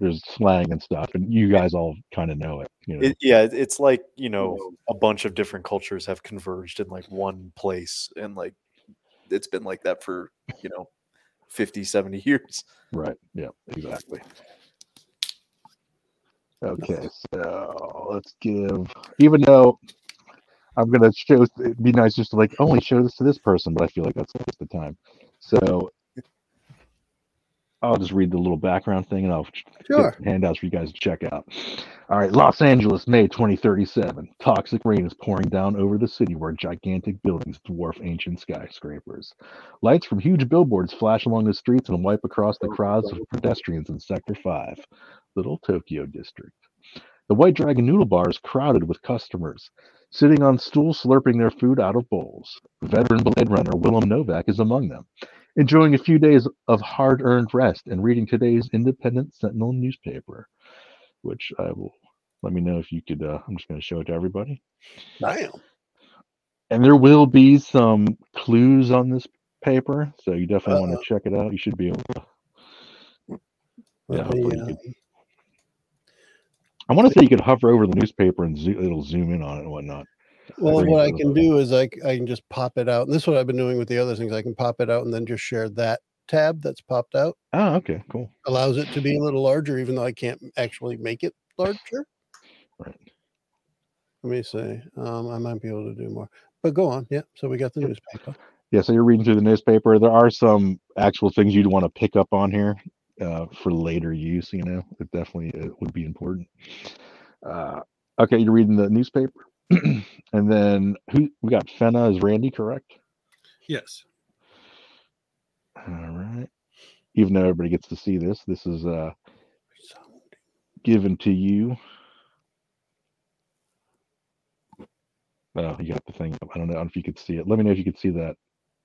there's slang and stuff, and you guys all kind of know it. You know, it, yeah, it's like you know a bunch of different cultures have converged in like one place, and like it's been like that for you know fifty, seventy years. Right. Yeah. Exactly. Okay, so let's give, even though I'm going to show, it'd be nice just to like only show this to this person, but I feel like that's a waste of time. So I'll just read the little background thing and I'll sure. get handouts for you guys to check out. All right, Los Angeles, May twenty thirty-seven. Toxic rain is pouring down over the city where gigantic buildings dwarf ancient skyscrapers. Lights from huge billboards flash along the streets and wipe across the crowds of pedestrians in Sector five. Little Tokyo district. The White Dragon Noodle Bar is crowded with customers, sitting on stools slurping their food out of bowls. Veteran Blade Runner Willem Novak is among them, enjoying a few days of hard-earned rest and reading today's Independent Sentinel newspaper, which I will, let me know if you could, uh, I'm just going to show it to everybody. I am. And there will be some clues on this paper, so you definitely uh, want to check it out. You should be able to. Yeah, hopefully you could. I want to say you could hover over the newspaper and zo- it'll zoom in on it and whatnot. Well, what I can do is I, I can just pop it out. And this is what I've been doing with the other things. I can pop it out and then just share that tab that's popped out. Oh, okay, cool. Allows it to be a little larger, even though I can't actually make it larger. Right. Let me see. Um, I might be able to do more. But go on. Yeah, so we got the newspaper. Yeah, so you're reading through the newspaper. There are some actual things you'd want to pick up on here. Uh, for later use, you know, it definitely it would be important. Uh, okay, you're reading the newspaper, and then who we got? Fenna is Randy, correct? Yes. All right. Even though everybody gets to see this, this is uh, given to you. Oh, you got the thing up. I don't know, I don't know if you could see it. Let me know if you could see that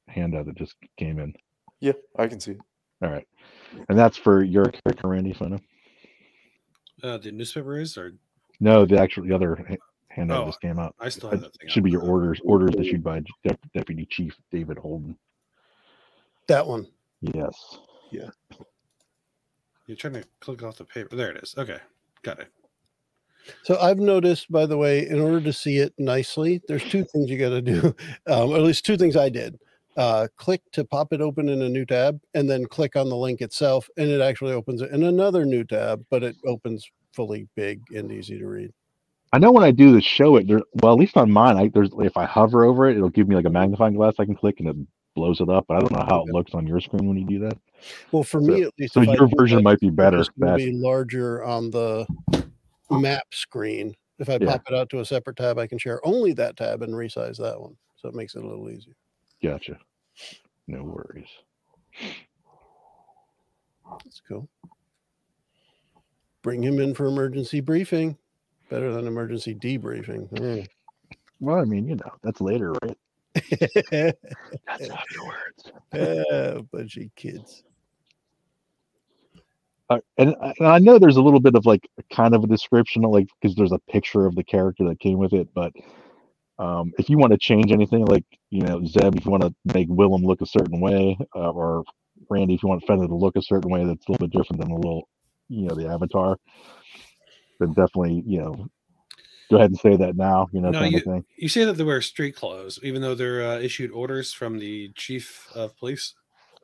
handout that just came in. Yeah, I can see it. All right. And that's for your character, Randy, Fenna? Uh, the newspaper is? Or... No, the actual the other ha- handout oh, just came out. I still have that thing. It should be your orders, orders issued by De- Deputy Chief David Holden. That one? Yes. Yeah. You're trying to click off the paper. There it is. Okay. Got it. So I've noticed, by the way, in order to see it nicely, there's two things you got to do, um, or at least two things I did. Uh, click to pop it open in a new tab, and then click on the link itself, and it actually opens it in another new tab, but it opens fully big and easy to read. I know when I do the show it, there, well, at least on mine, I, there's if I hover over it, it'll give me like a magnifying glass I can click, and it blows it up. But I don't know how it looks on your screen when you do that. Well, for so, me at least, so your version that, might be better. It's going to be larger on the map screen. If I yeah. pop it out to a separate tab, I can share only that tab and resize that one, so it makes it a little easier. Gotcha. No worries. That's cool. Bring him in for emergency briefing. Better than emergency debriefing. Mm. Well, I mean, you know, that's later, right? That's afterwards. Oh, bunch of kids. Uh, and, and I know there's a little bit of like kind of a description, like because there's a picture of the character that came with it. But um, if you want to change anything, like, you know, Zeb, if you want to make Willem look a certain way, uh, or Randy, if you want Fenna to look a certain way, that's a little bit different than the little, you know, the avatar. Then definitely, you know, go ahead and say that now. You know, no, kind you, of thing. You say that they wear street clothes, even though they're uh, issued orders from the chief of police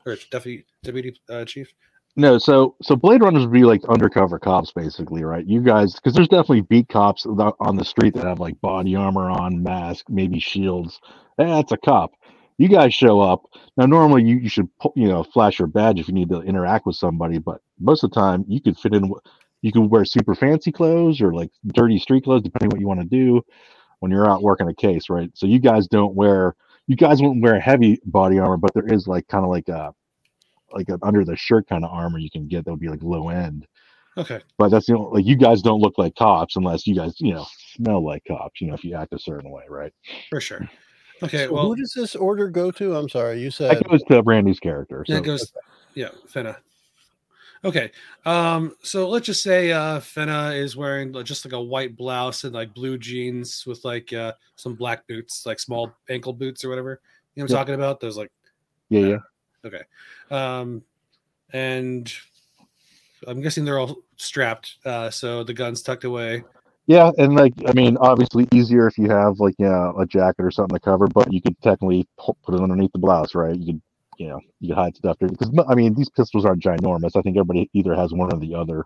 or deputy deputy uh, chief. No, so so Blade Runners would be like undercover cops, basically, right? You guys, because there's definitely beat cops on the street that have like body armor on, mask, maybe shields. Hey, that's a cop. You guys show up. Now, normally you, you should, you know, flash your badge if you need to interact with somebody, but most of the time you could fit in. You can wear super fancy clothes or like dirty street clothes, depending on what you want to do when you're out working a case, right? So you guys don't wear, you guys won't wear heavy body armor, but there is like kind of like a, like an under the shirt kind of armor you can get that would be like low end. Okay. But that's the only, like, you guys don't look like cops unless you guys, you know, smell like cops, you know, if you act a certain way, right? For sure. Okay. So well, who does this order go to? I'm sorry. You said it goes to Randy's character. Yeah, so. It goes, yeah, Fenna. Okay. Um, so let's just say uh, Fenna is wearing just like a white blouse and like blue jeans with like uh, some black boots, like small ankle boots or whatever. You know what I'm yeah. talking about? Those like. Yeah. Uh, yeah. Okay. Um, and I'm guessing they're all strapped. Uh, so the gun's tucked away. Yeah. And like, I mean, obviously easier if you have like, you know, a jacket or something to cover, but you could technically put it underneath the blouse, right? You could, you know, you hide stuff there because I mean these pistols aren't ginormous. I think everybody either has one or the other.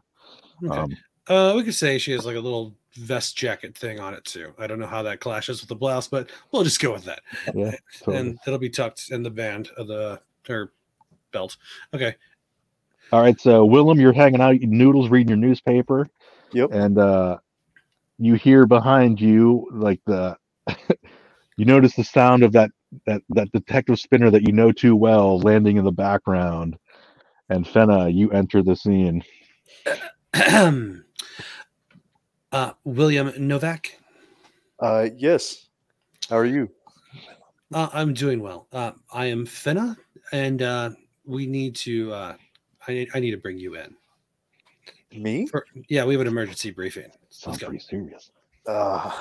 Okay. Um, uh, we could say she has like a little vest jacket thing on it too. I don't know how that clashes with the blouse, but we'll just go with that. Yeah, totally. And it'll be tucked in the band of the her belt. Okay. All right. So Willem, you're hanging out, eating noodles, reading your newspaper. Yep. And uh, you hear behind you like the you notice the sound of that. That that detective spinner that you know too well landing in the background, and Fenna, you enter the scene. uh, Willem Novak. Uh, yes. How are you? Uh, I'm doing well. Uh, I am Fenna, and uh, we need to. Uh, I need. I need to bring you in. Me? For, yeah, we have an emergency briefing. Sounds pretty serious. Uh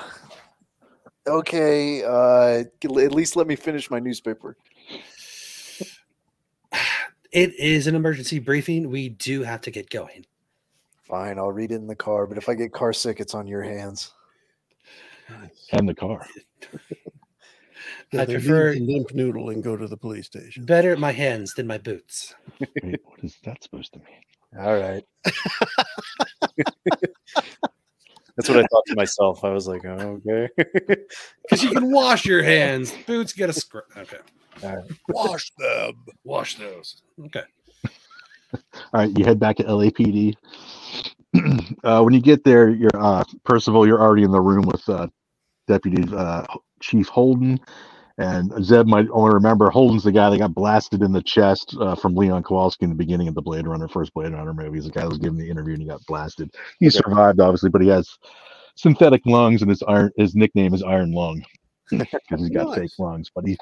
Okay, uh, at least let me finish my newspaper. It is an emergency briefing. We do have to get going. Fine, I'll read it in the car, but if I get car sick, it's on your hands. And the car. I prefer limp noodle and go to the police station. Better at my hands than my boots. Wait, what is that supposed to mean? All right. That's what I thought to myself. I was like, oh, okay. Because you can wash your hands. Boots get a scrub. Okay. All right. Wash them. Wash those. Okay. All right. You head back to L A P D. uh, when you get there, you're uh, Percival, you're already in the room with uh, Deputy uh, Chief Holden. And Zeb might only remember Holden's the guy that got blasted in the chest uh, from Leon Kowalski in the beginning of the Blade Runner, first Blade Runner movie. He's the guy that was giving the interview and he got blasted. He survived, obviously, but he has synthetic lungs, and his iron his nickname is Iron Lung because he's got nice. fake lungs. But he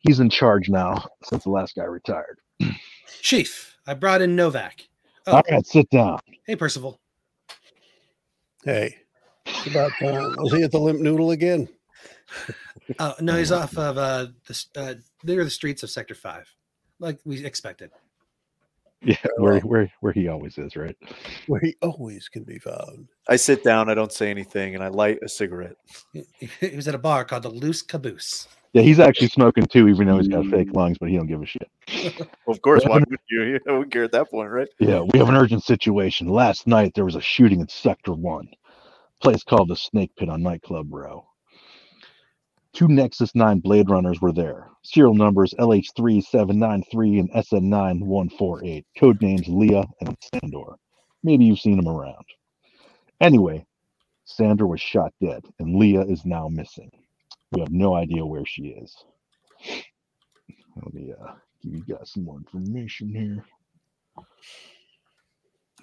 he's in charge now since the last guy retired. Chief, I brought in Novak. Oh. All right, sit down. Hey, Percival. Hey, it's about time. Is he at the limp noodle again? Oh, no, he's off of uh, the uh, near the streets of Sector five, like we expected. Yeah, where where where he always is, right? Where he always can be found. I sit down, I don't say anything, and I light a cigarette. He was at a bar called the Loose Caboose. Yeah, he's actually smoking too, even though he's got fake lungs, but he don't give a shit. Well, of course, why would you? I wouldn't care at that point, right? Yeah, we have an urgent situation. Last night there was a shooting in Sector one, a place called the Snake Pit on Nightclub Row. Two Nexus nine Blade Runners were there. Serial numbers L H three seven nine three and S N nine one four eight. Codenames Leah and Sandor. Maybe you've seen them around. Anyway, Sandor was shot dead, and Leah is now missing. We have no idea where she is. Let me uh, give you guys some more information here.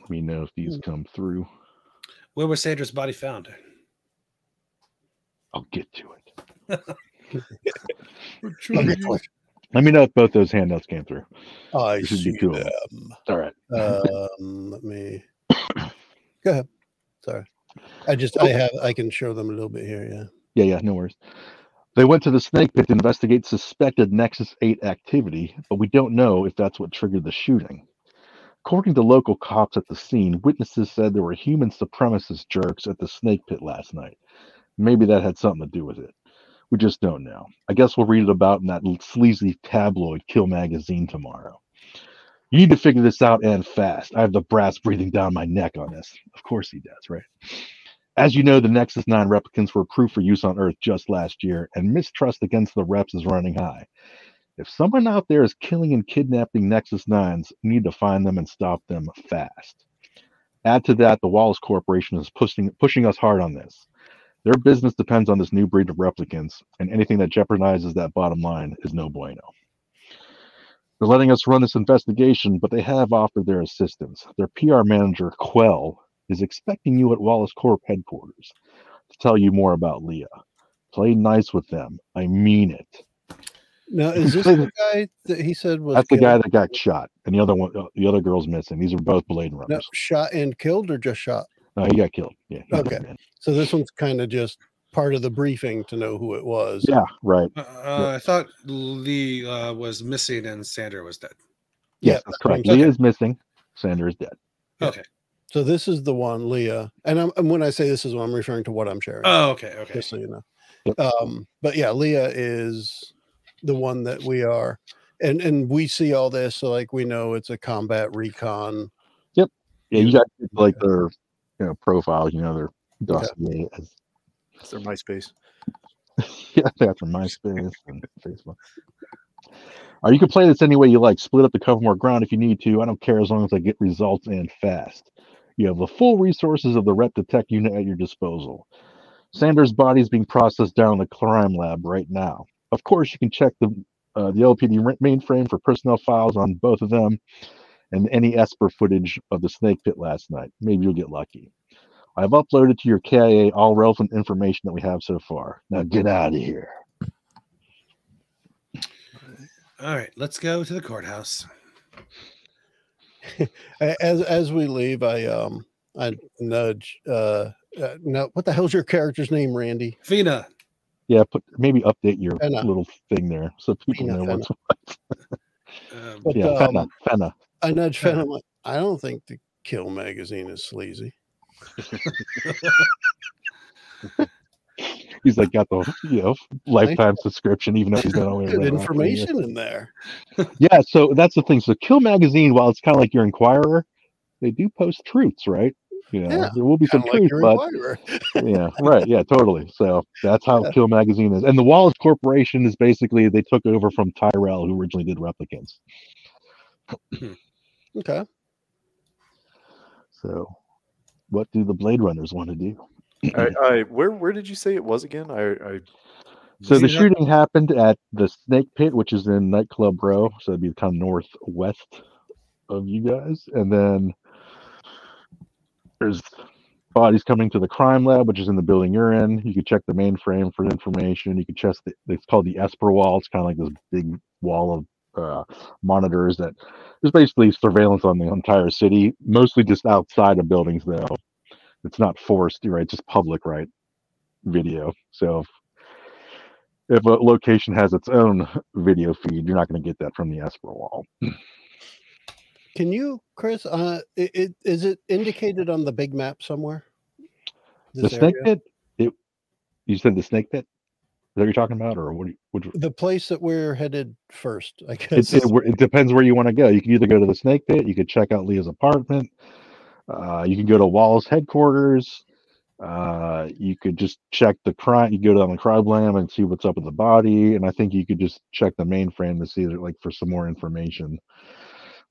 Let me know if these come through. Where was Sandor's body found? I'll get to it. I'll get to it. Let me know if both those handouts came through. I see cool. them. All right. Um, let me go ahead. Sorry, I just I have I can show them a little bit here. Yeah. Yeah. Yeah. No worries. They went to the Snake Pit to investigate suspected Nexus eight activity, but we don't know if that's what triggered the shooting. According to local cops at the scene, witnesses said there were human supremacist jerks at the Snake Pit last night. Maybe that had something to do with it. We just don't know. I guess we'll read it about in that sleazy tabloid Kill magazine tomorrow. You need to figure this out and fast. I have the brass breathing down my neck on this. Of course he does, right? As you know, the Nexus nine replicants were approved for use on Earth just last year, and mistrust against the reps is running high. If someone out there is killing and kidnapping Nexus nines, we need to find them and stop them fast. Add to that, the Wallace Corporation is pushing, pushing us hard on this. Their business depends on this new breed of replicants, and anything that jeopardizes that bottom line is no bueno. They're letting us run this investigation, but they have offered their assistance. Their P R manager, Quell, is expecting you at Wallace Corp headquarters to tell you more about Leah. Play nice with them. I mean it. Now, is this the guy that he said was? That's killed? The guy that got shot, and the other one, the other girl's missing. These are both Blade Runners. Now, shot and killed, or just shot? No, he got killed. Yeah. Okay. So this one's kind of just part of the briefing to know who it was. Yeah. Right. Uh, yeah. I thought Lee uh, was missing and Sandor was dead. Yes, yeah, that's correct. Lee okay. is missing. Sandor is dead. Okay. Yeah. So this is the one, Leah, and, I'm, and when I say this is one, I'm referring to what I'm sharing. Oh, okay, okay. Just so you know. Yep. Um, but yeah, Leah is the one that we are, and and we see all this, so like we know it's a combat recon. Yep. Yeah, you got like their you know profile, you know their dossier. Yeah. It's their MySpace. Yeah, that's from MySpace and Facebook. Or you can play this any way you like. Split up to cover more ground if you need to. I don't care as long as I get results and fast. You have the full resources of the Rep Detect unit at your disposal. Sanders' body is being processed down in the crime lab right now. Of course, you can check the uh, the L P D mainframe for personnel files on both of them and any Esper footage of the Snake Pit last night. Maybe you'll get lucky. I've uploaded to your K I A all relevant information that we have so far. Now get out of here. All right, let's go to the courthouse. As as we leave, I um I nudge. Uh, uh, no, what the hell's your character's name, Randy? Fenna. Yeah, put maybe update your Fenna. little thing there so people Fenna, know Fenna. What's what. uh, but, yeah, um, Fenna, Fenna. I nudge Fenna. Fenna. I don't think the Kill magazine is sleazy. He's like got the you know lifetime subscription, even though he's not only good information in there. Yeah, so that's the thing. So Kill magazine, while it's kind of like your Inquirer, they do post truths, right? You know, yeah, there will be some like truth, but yeah, right, yeah, totally. So that's how yeah. Kill magazine is. And the Wallace Corporation is basically they took over from Tyrell, who originally did replicants. Okay. So, what do the Blade Runners want to do? I, I, where where did you say it was again? I, I so the shooting that? happened at the Snake Pit, which is in Nightclub Row, so it'd be kind of northwest of you guys. And then there's bodies coming to the crime lab, which is in the building you're in. You can check the mainframe for information. You can check the, it's called the Esper wall. It's kind of like this big wall of uh, monitors that there's basically surveillance on the entire city, mostly just outside of buildings though. It's not forced, right? It's just public, right? Video. So if, if a location has its own video feed, you're not going to get that from the Esper wall. Can you, Chris? Uh, it, it, is it indicated on the big map somewhere? The Snake Pit? It, you said the Snake Pit? Is that what you're talking about, or what? Do you, what do you... The place that we're headed first, I guess. It, it, it depends where you want to go. You can either go to the Snake Pit. You could check out Leah's apartment. Uh, you can go to Wallace headquarters. Uh, you could just check the crime. You go down the crime lab and see what's up with the body. And I think you could just check the mainframe to see like for some more information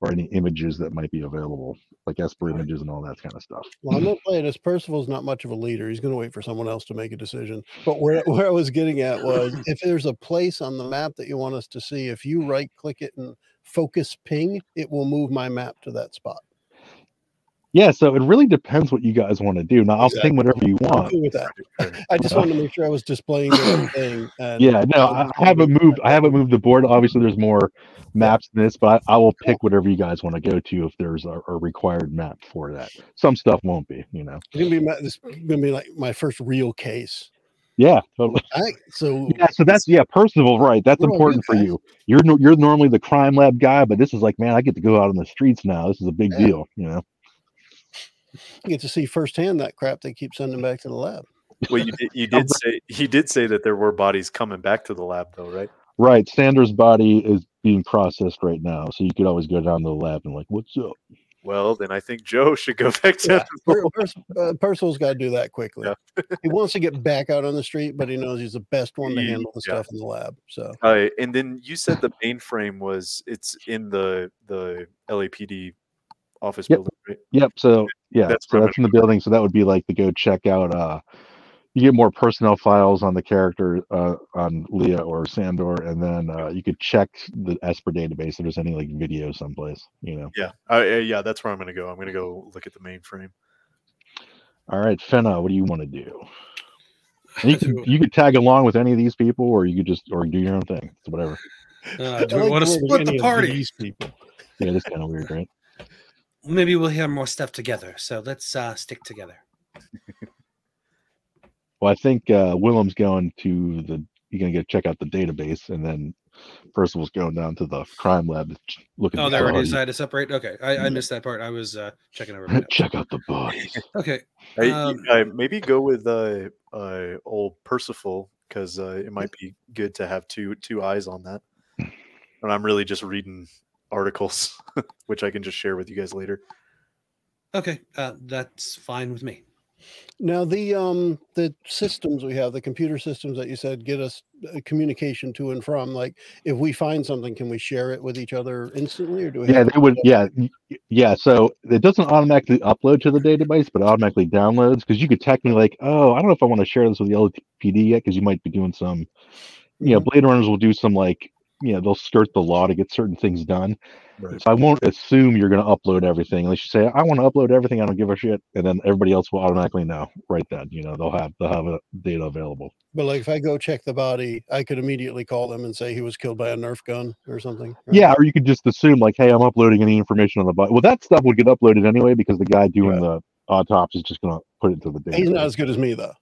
or any images that might be available, like Esper images and all that kind of stuff. Well, I'm not playing as Percival's not much of a leader. He's going to wait for someone else to make a decision. But where where I was getting at was if there's a place on the map that you want us to see, if you right click it and focus ping, it will move my map to that spot. Yeah, so it really depends what you guys want to do. Now, I'll exactly. ping whatever you want. I'm cool with that. I just wanted to make sure I was displaying everything. And yeah, no, I, I haven't moved. I haven't moved the board. Obviously, there's more maps than this, but I, I will pick whatever you guys want to go to if there's a, a required map for that. Some stuff won't be, you know. It's gonna be my, this is gonna be like my first real case. Yeah, totally. I, so yeah, so that's yeah, Percival, right? That's important for you. You're you're normally the crime lab guy, but this is like, man, I get to go out on the streets now. This is a big yeah. deal, you know. You get to see firsthand that crap they keep sending back to the lab. Well, you did, you did say he did say that there were bodies coming back to the lab, though, right? Right. Sanders' body is being processed right now, so you could always go down to the lab and like, what's up? Well, then I think Joe should go back to yeah. Percival's got to do that quickly. Yeah. He wants to get back out on the street, but he knows he's the best one to handle the yeah. stuff in the lab. So, uh, and then you said the mainframe was it's in the the L A P D office yep. building, right? Yep. So yeah, that's, so that's in the building. So that would be like the go check out. Uh, you get more personnel files on the character uh, on Leah or Sandor, and then uh, you could check the Esper database if there's any like video someplace. You know. Yeah. Uh, yeah. That's where I'm going to go. I'm going to go look at the mainframe. All right, Fenna, what do you want to do? You could, you could tag along with any of these people, or you could just or do your own thing. It's whatever. Uh, do we want to split the party? These people. Yeah, that's kind of weird, right? Maybe we'll hear more stuff together. So let's uh, stick together. Well, I think uh, Willem's going to the. You're gonna go check out the database, and then Percival's going down to the crime lab looking. Oh, there it is. I had to separate. Okay, I, I missed that part. I was uh, checking over. Check out the bodies. Okay. Um, I, I maybe go with uh, uh, old Percival because uh, it might be good to have two two eyes on that. And I'm really just reading articles, which I can just share with you guys later. Okay, uh, that's fine with me. Now the um the systems we have, the computer systems that you said get us communication to and from. Like, if we find something, can we share it with each other instantly, or do we? Yeah, they would. Yeah, yeah. So it doesn't automatically upload to the database, but it automatically downloads because you could technically like, oh, I don't know if I want to share this with the L A P D yet because you might be doing some, you know, Blade Runners will do some like. You know, they'll skirt the law to get certain things done. Right. So I won't assume you're going to upload everything unless you say, I want to upload everything. I don't give a shit. And then everybody else will automatically know right then. You know, they'll have they'll have a data available. But like if I go check the body, I could immediately call them and say he was killed by a Nerf gun or something. Right? Yeah, or you could just assume like, hey, I'm uploading any information on the body. Well, that stuff would get uploaded anyway because the guy doing yeah. the autopsy is just going to put it to the data. He's not as good as me, though.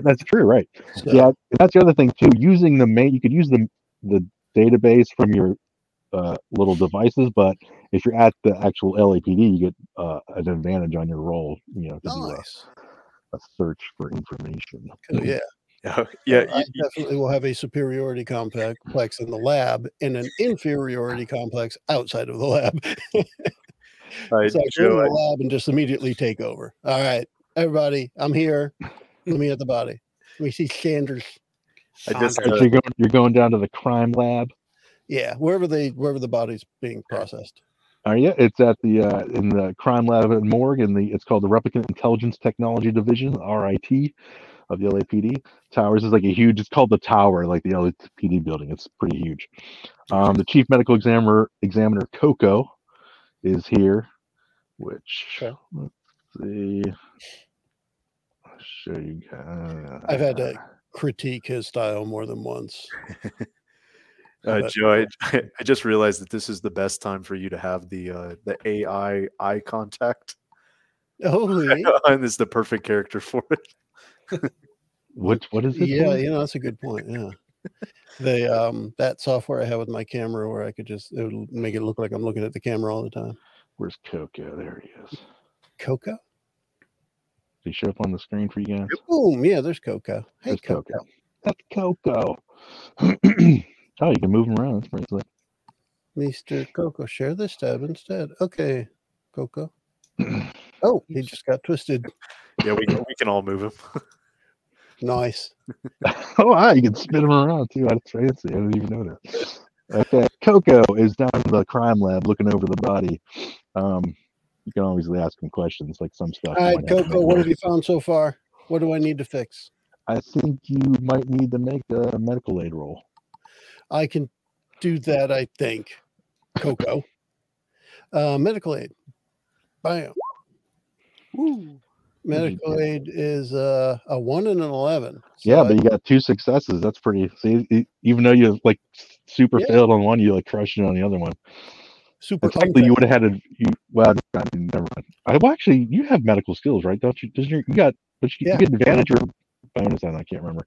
That's true, right? So. Yeah, that's the other thing, too. Using the main, you could use the the database from your uh, little devices, but if you're at the actual L A P D, you get uh, an advantage on your roll, you know, to nice. do a, a search for information. Oh, yeah. Yeah. yeah. I definitely will have a superiority complex in the lab and an inferiority complex outside of the lab. Right, so I go to the lab and just immediately take over. All right, everybody, I'm here. Let me at the body. Let me see Sanders. I just, uh, you're, going, you're going down to the crime lab. Yeah, wherever they wherever the body's being processed. Oh uh, yeah, it's at the uh, in the crime lab at morgue, in the it's called the Replicant Intelligence Technology Division, R I T, of the L A P D. Towers is like a huge. It's called the Tower, like the L A P D building. It's pretty huge. Um, the chief medical examiner examiner Coco is here, which okay. let's see. I'll show you guys. I've had to. critique his style more than once. uh, Joe, I, I just realized that this is the best time for you to have the uh, the A I eye contact. Oh, really? And it's the perfect character for it. what What is it? Yeah, for? You know, that's a good point. Yeah, the um that software I have with my camera where I could just it would make it look like I'm looking at the camera all the time. Where's Coco? There he is. Coco. They show up on the screen for you guys. Boom! Yeah, there's Coco. Hey, there's Coco. Coco. That's Coco. Oh, you can move him around. That's pretty slick. Mister Coco, share this tab instead. Okay, Coco. Oh, he just got twisted. Yeah, we can, we can all move him. Nice. Oh, wow, you can spin him around too. That's fancy. I didn't even know that. Okay, Coco is down in the crime lab looking over the body. Um. You can always ask him questions, like some stuff. All right, Coco, what have you found so far? What do I need to fix? I think you might need to make a medical aid roll. I can do that, I think, Coco. uh, medical aid. Bam. Woo. Medical aid is uh, a one and an eleven. So yeah, but you got two successes. That's pretty. So you, even though you like super yeah. failed on one, you like crushed it on the other one. Super. Technically, you would have had a. You, well, never mind. I, well, actually, you have medical skills, right? Don't you? Doesn't you? You got. But you, yeah. you get advantage or bonus on. I can't remember.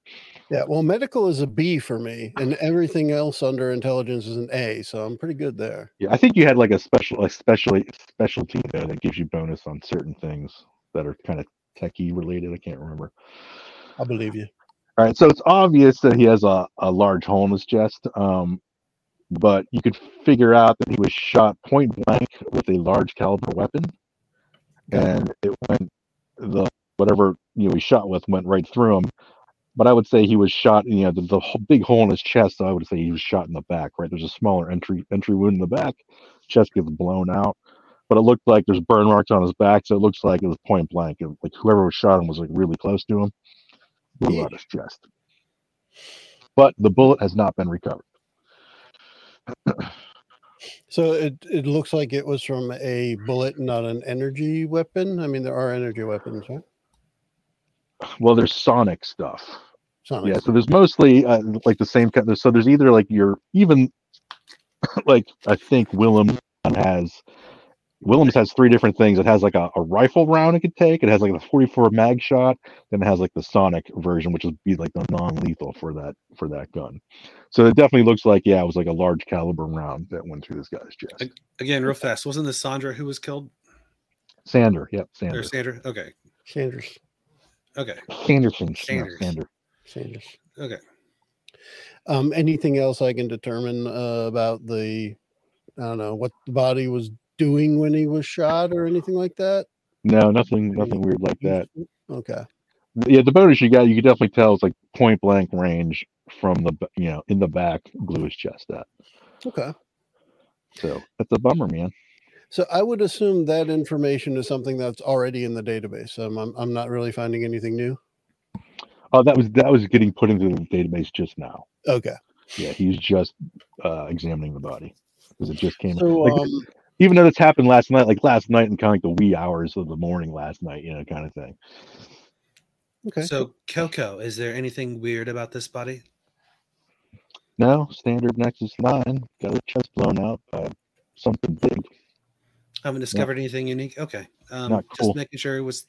Yeah. Well, medical is a B for me, and everything else under intelligence is an A. So I'm pretty good there. Yeah, I think you had like a special, a special specialty there that gives you bonus on certain things that are kind of techie related. I can't remember. I believe you. All right. So it's obvious that he has a, a large hole in his chest, um, but you could figure out that he was shot point blank with a large caliber weapon. And it went, the whatever you know he shot with went right through him. But I would say he was shot, you know, the, the big hole in his chest, so I would say he was shot in the back, right? There's a smaller entry entry wound in the back. Chest gets blown out. But it looked like there's burn marks on his back, so it looks like it was point blank. It, like whoever was shot him was like really close to him, blew out his chest. But the bullet has not been recovered. So it, it looks like it was from a bullet, not an energy weapon. I mean, there are energy weapons, right? Well, there's sonic stuff. Sonic. Yeah, so there's mostly uh, like the same kind. Of, so there's either like your even like I think Willem has. Willem's has three different things. It has like a, a rifle round it could take. It has like a forty-four mag shot. Then it has like the sonic version, which would be like the non-lethal for that for that gun. So it definitely looks like yeah, it was like a large caliber round that went through this guy's chest. Again, real fast. Wasn't this Sandra who was killed? Sandor. Yep. Sandor. Or Sandor. Okay. Sanders. Okay. Sanderson. Sanders. No, Sandor. Sanders. Okay. Um, anything else I can determine uh, about the? I don't know what the body was doing when he was shot or anything like that? No, nothing nothing weird like that. Okay. Yeah, the bonus you got, you could definitely tell it's like point blank range from the, you know, in the back, blew his chest out. Okay. So that's a bummer, man. So I would assume that information is something that's already in the database. Um, I'm I'm not really finding anything new. Oh, uh, that was that was getting put into the database just now. Okay. Yeah, he's just uh, examining the body because it just came. So, like, um, even though this happened last night, like last night in kind of like the wee hours of the morning last night, you know, kind of thing. Okay. So, Coco, is there anything weird about this body? No, standard Nexus nine. Got the chest blown out by something big. Haven't discovered yeah. anything unique? Okay. Um, Not cool. Just making sure it was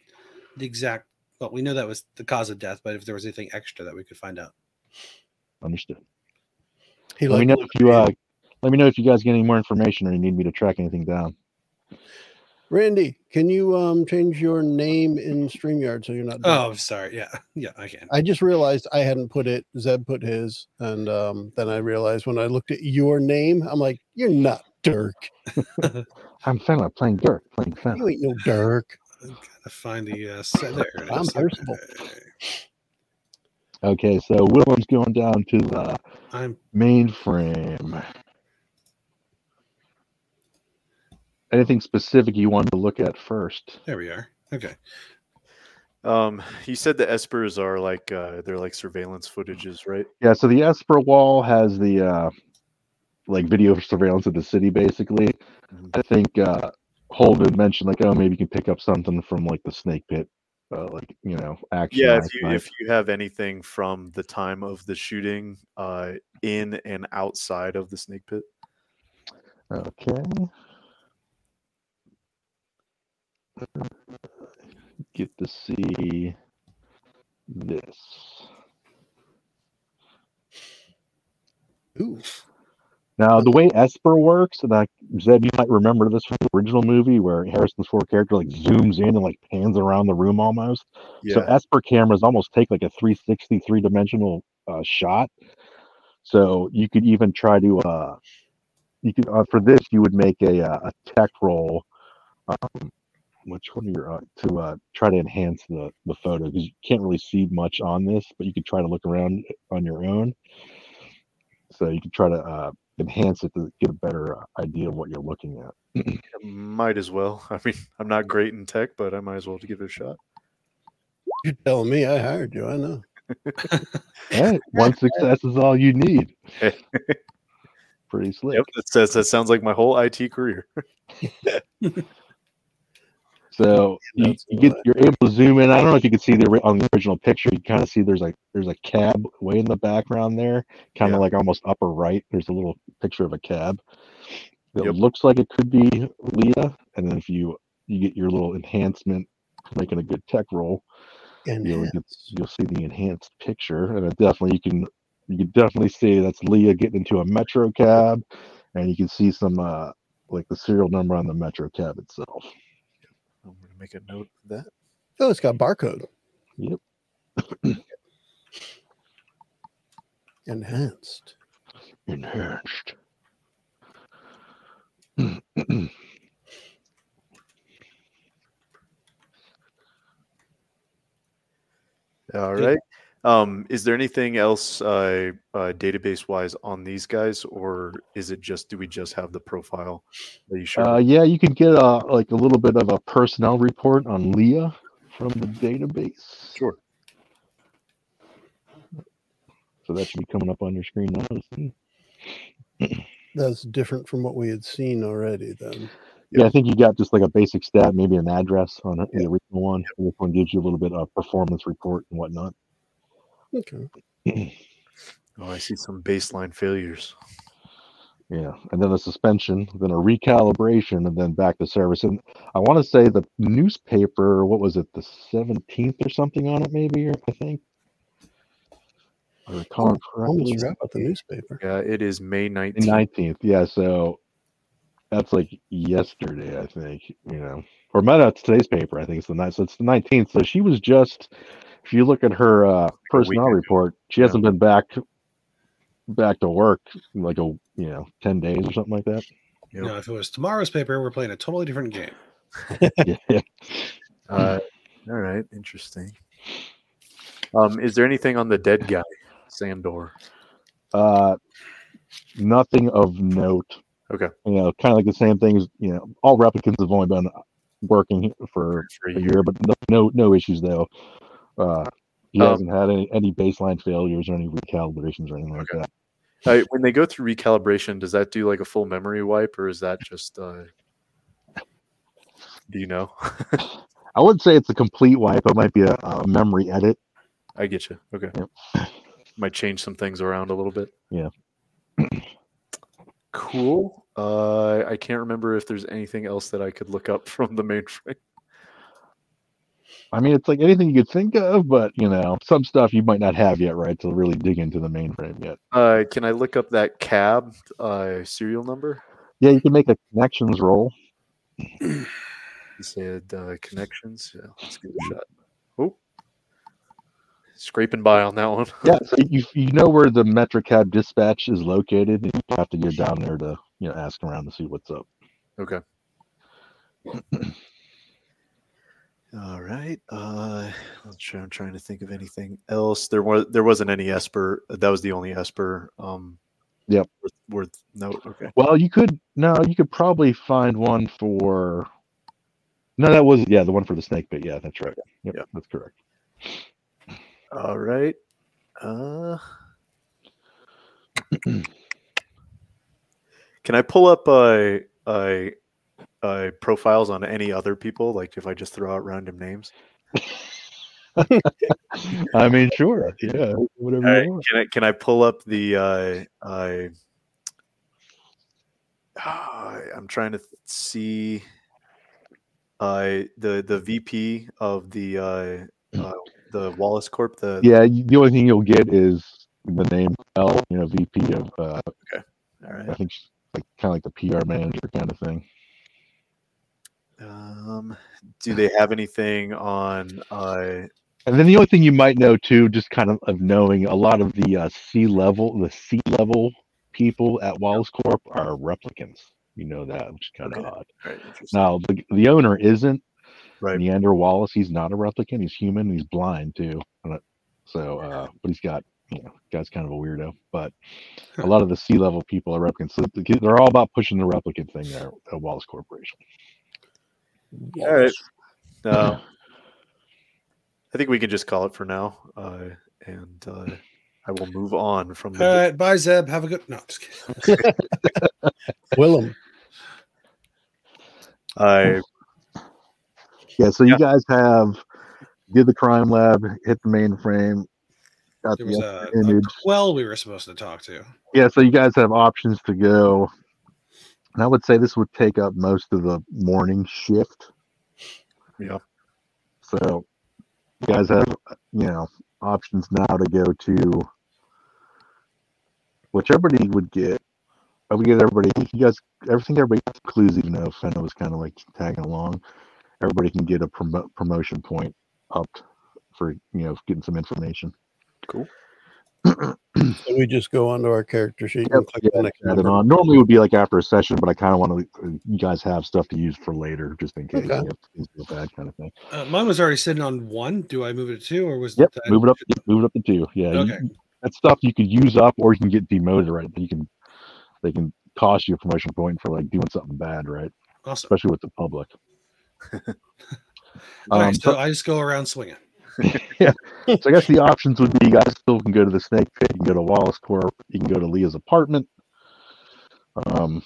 the exact, well, we know that was the cause of death, but if there was anything extra that we could find out. Understood. Hey, let me know if you... Uh, Let me know if you guys get any more information or you need me to track anything down. Randy, can you um, change your name in StreamYard so you're not... Oh, I'm sorry. Yeah, yeah, I can. I just realized I hadn't put it. Zeb put his. And um, then I realized when I looked at your name, I'm like, you're not Dirk. I'm Fenna, playing Dirk. Playing Fenna. You ain't no Dirk. I'm going to find the... Uh, set there. I'm Percival. Okay, so Willem's going down to the I'm... mainframe. Anything specific you wanted to look at first? There we are. Okay. Um, you said the Espers are like uh, they're like surveillance footages, right? Yeah. So the Esper wall has the uh, like video surveillance of the city, basically. Mm-hmm. I think uh, Holden mentioned like, oh, maybe you can pick up something from like the Snake Pit, uh, like you know, action. Yeah. If you, if you have anything from the time of the shooting, uh, in and outside of the Snake Pit. Okay. Get to see this. Ooh. Now, the way Esper works, and I, Zeb, you might remember this from the original movie where Harrison's Ford character like zooms in and like pans around the room almost. Yeah. So Esper cameras almost take like a three sixty, three-dimensional uh, shot. So you could even try to, uh, you could uh, for this, you would make a, a tech roll. Um, Which one of your uh, to uh, try to enhance the, the photo because you can't really see much on this, but you could try to look around on your own. So you can try to uh, enhance it to get a better idea of what you're looking at. Might as well. I mean, I'm not great in tech, but I might as well give it a shot. You're telling me I hired you. I know. Right, one success is all you need. Pretty slick. Yep, that says that sounds like my whole I T career. So you, you get, you're able to zoom in. I don't know if you can see the on the original picture. You kind of see there's like there's a cab way in the background there, kind of yeah. like almost upper right. There's a little picture of a cab. It yep. looks like it could be Leah, and then if you you get your little enhancement, making a good tech roll, and you'll, get, you'll see the enhanced picture, and it definitely you can you can definitely see that's Leah getting into a Metro Cab, and you can see some uh like the serial number on the Metro Cab itself. I'm going to make a note of that. Oh, it's got barcode. Yep. Enhanced. Enhanced. All right. Um, is there anything else uh, uh, database-wise on these guys, or is it just do we just have the profile? Are you sure? Uh, yeah, you can get a, like a little bit of a personnel report on Leah from the database. Sure. So that should be coming up on your screen now. That's different from what we had seen already, then. Yeah, I think you got just like a basic stat, maybe an address on the original one. This one gives you a little bit of performance report and whatnot. Okay. Oh, I see some baseline failures. Yeah, and then a suspension, then a recalibration, and then back to service. And I want to say the newspaper, what was it, the seventeenth or something on it maybe, I think? I recall correctly. I forgot about the newspaper. Yeah, it is May nineteenth. nineteenth, yeah, so... That's like yesterday, I think, you know, or no, that's today's paper. I think it's the ninth. So it's the nineteenth. So she was just, if you look at her uh, personnel report, she yeah. hasn't been back, back to work in like a, you know, ten days or something like that. You know, no, if it was tomorrow's paper, we're playing a totally different game. yeah. uh, all right. Interesting. Um, is there anything on the dead guy, Sandor? Uh, nothing of note. Okay. You know, kind of like the same things, you know, all replicants have only been working for, for a year, year, but no no issues, though. Uh, he um, hasn't had any, any baseline failures or any recalibrations or anything okay. like that. Uh, when they go through recalibration, does that do like a full memory wipe, or is that just, uh, do you know? I wouldn't say it's a complete wipe. It might be a, a memory edit. I get you. Okay. Yep. Might change some things around a little bit. Yeah. Cool. Uh, I can't remember if there's anything else that I could look up from the mainframe. I mean, it's like anything you could think of, but, you know, some stuff you might not have yet, right, to really dig into the mainframe yet. Uh, can I look up that cab uh, serial number? Yeah, you can make a connections roll. You said uh, connections. Yeah, let's give it a shot. Oh. Scraping by on that one. Yeah, so you you know where the Metro Cab dispatch is located, and you have to get down there to you know ask around to see what's up. Okay. All right. Uh, I'm trying, I'm trying to think of anything else. There was there wasn't any Esper. That was the only Esper. Um, yep. Worth, worth note. Okay. Well, you could no, you could probably find one for. No, that was yeah, the one for the snake pit. Yeah, that's right. Yep, yeah, that's correct. All right. Uh, can I pull up uh, uh, uh, profiles on any other people? Like if I just throw out random names? I mean, sure. Yeah. Whatever. Right. You want. Can I can I pull up the? Uh, I, uh, I'm trying to see. Uh, the the V P of the. Uh, uh, The Wallace Corp. The yeah, the only thing you'll get is the name L, you know, V P of. Uh, okay, all right. I think she's like kind of like the P R manager kind of thing. Um, do they have anything on? Uh... And then the only thing you might know too, just kind of of knowing a lot of the uh, C level, the C level people at Wallace Corp are replicants. You know that, which is kind of okay. odd. Right, now the the owner isn't. Right. Neander Wallace, he's not a replicant. He's human. He's blind too. So, uh, but he's got, you know, guy's kind of a weirdo. But a lot of the C-level people are replicants. So they're all about pushing the replicant thing there at Wallace Corporation. All right. Uh, I think we can just call it for now, uh, and uh, I will move on from. The... All right. Bye, Zeb. Have a good. No, just kidding. Willem. I. Yeah, so you yeah. guys have did the crime lab, hit the mainframe, got there the was a, image. A quell we were supposed to talk to. Yeah, so you guys have options to go. And I would say this would take up most of the morning shift. Yeah. So you guys have, you know, options now to go to, which everybody would get. I would get everybody, you guys, everything everybody got clues, even though Fenna was kind of like tagging along. Everybody can get a prom- promotion point up for, you know, getting some information. Cool. So we just go onto our character sheet. Yep, and click yeah, the next add it on. Normally it would be like after a session, but I kind of want to, you guys have stuff to use for later, just in case. Okay. You know, bad kind of thing. Uh, mine was already sitting on one. Do I move it to two, or was yep, that? Move it up, move it up to two. Yeah. Okay. You, that's stuff you could use up, or you can get demoted, right? You can, they can cost you a promotion point for like doing something bad, right? Awesome. Especially with the public. All right, um, so, so I just go around swinging. Yeah. So I guess the options would be you guys still can go to the Snake Pit, you can go to Wallace Corp, you can go to Leah's apartment. Um,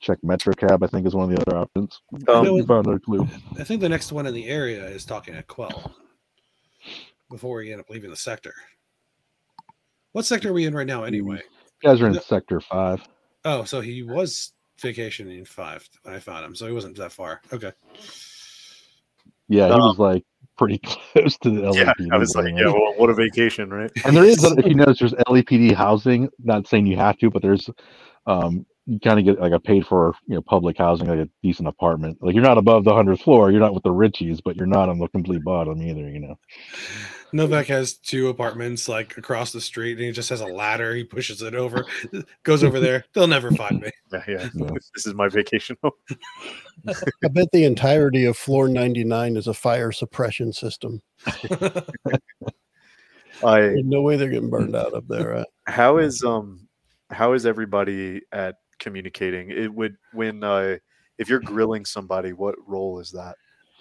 check Metro Cab, I think, is one of the other options. Um, you found no clue. I think the next one in the area is talking at Quell before we end up leaving the sector. What sector are we in right now, anyway? You guys are in no. Sector five. Oh, so he was vacationing in five. I found him, so he wasn't that far. Okay. Yeah, he um, was like pretty close to the L A P D. Yeah, I was like, yeah, well, what a vacation, right? And there is, if you notice, there's L A P D housing. Not saying you have to, but there's, um, you kind of get like a paid for, you know, public housing, like a decent apartment. Like you're not above the hundredth floor, you're not with the Richies, but you're not on the complete bottom either, you know. Novak has two apartments like across the street, and he just has a ladder. He pushes it over, goes over there. They'll never find me. Yeah, yeah. No. This is my vacation home. I bet the entirety of floor ninety-nine is a fire suppression system. I There's no way they're getting burned out up there. Right? How is um, how is everybody at communicating? It would when uh, if you're grilling somebody, what role is that?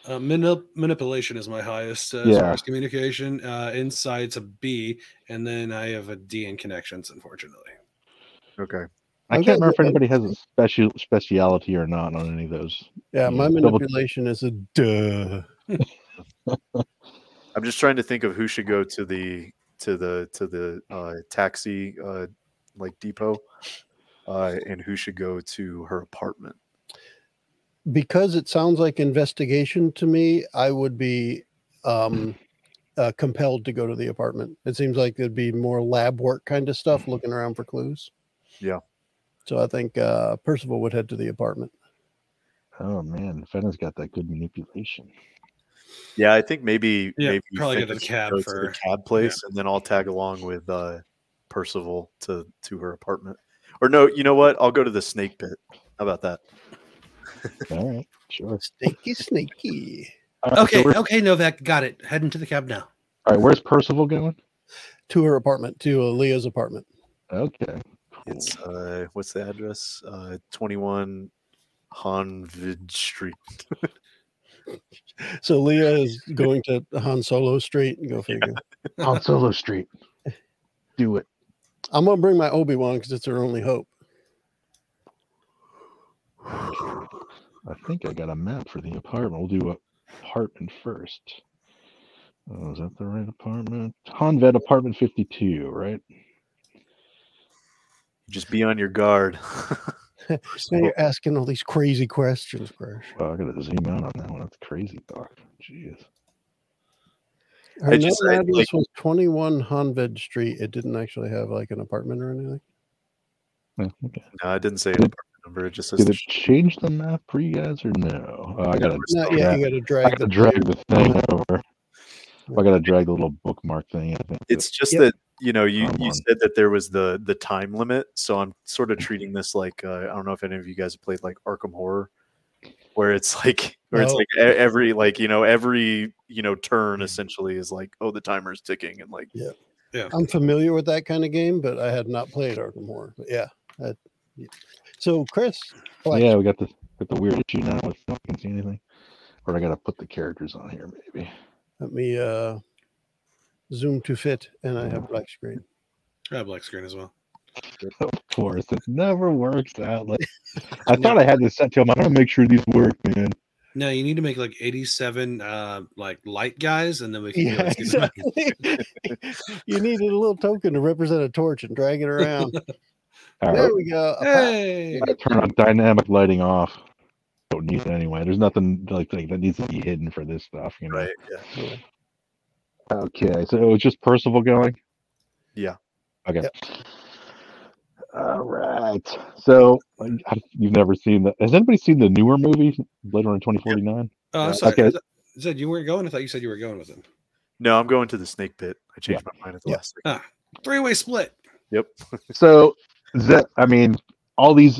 Uh, manip- manipulation is my highest uh, yeah. as far as communication. Uh, Insight's a B, and then I have a D in connections, unfortunately. Okay. I okay. can't remember if anybody has a special speciality or not on any of those. Yeah, my know, manipulation double- is a duh. I'm just trying to think of who should go to the to the to the uh, taxi uh, like depot, uh, and who should go to her apartment. Because it sounds like investigation to me, I would be um, uh, compelled to go to the apartment. It seems like it'd be more lab work kind of stuff, looking around for clues. Yeah. So I think uh, Percival would head to the apartment. Oh, man. Fenna's got that good manipulation. Yeah, I think maybe... Yeah, maybe probably get a cab go for... to the cab place, yeah. And then I'll tag along with uh, Percival to, to her apartment. Or no, you know what? I'll go to the Snake Pit. How about that? All right, sure. Sneaky, sneaky. Right, okay, so okay, Novak, got it. Heading to the cab now. All right, where's Percival going? To her apartment, to Leah's apartment. Okay. It's uh, what's the address? Uh, twenty-one Hanvid Street. So Leah is going to Han Solo Street. Go figure. Yeah. Han Solo Street. Do it. I'm gonna bring my Obi-Wan because it's her only hope. I think I got a map for the apartment. We'll do an apartment first. Oh, is that the right apartment? Hanvet apartment fifty-two, right? Just be on your guard. Now you're asking all these crazy questions, Crash. Well, I got to zoom out on that one. That's crazy, Doc. Jeez. Her address like... was twenty-one Hanvet Street. It didn't actually have like an apartment or anything. Yeah, okay. No, I didn't say an apartment. Number, it just says did it change the map for you guys or no? Oh, I gotta, no, yeah, you gotta drag, I gotta the, drag the thing over. I gotta drag the little bookmark thing. I think it's just yep. that you know you, you said that there was the the time limit, so I'm sort of treating this like uh, I don't know if any of you guys have played like Arkham Horror, where it's like where no. it's like every like you know every you know turn essentially is like oh the timer's ticking and like yeah yeah I'm familiar with that kind of game, but I had not played Arkham Horror. But yeah. That, yeah. So, Chris. Like, yeah, we got the got the weird issue now. If I can see anything, or I got to put the characters on here, maybe. Let me uh, zoom to fit, and I have black screen. I have black screen as well. Of course, it never works out. Like I thought I had this set to him. I'm gonna make sure these work, man. No, you need to make like eighty-seven uh, like light guys, and then we can. Yeah, exactly. You needed a little token to represent a torch and drag it around. All there right. we go. Hey, I turn on dynamic lighting off. Don't need it anyway. There's nothing like, like that needs to be hidden for this stuff, you know. Right. Yeah. Okay, so it was just Percival going. Yeah. Okay. Yep. All right. So you've never seen the? Has anybody seen the newer movie, Blade Runner twenty forty-nine? Oh, I'm sorry. Okay. Zed, you weren't going. I thought you said you were going with him. No, I'm going to the Snake Pit. I changed yeah. my mind at the yeah. last second. Ah, three-way split. Yep. So that, I mean, all these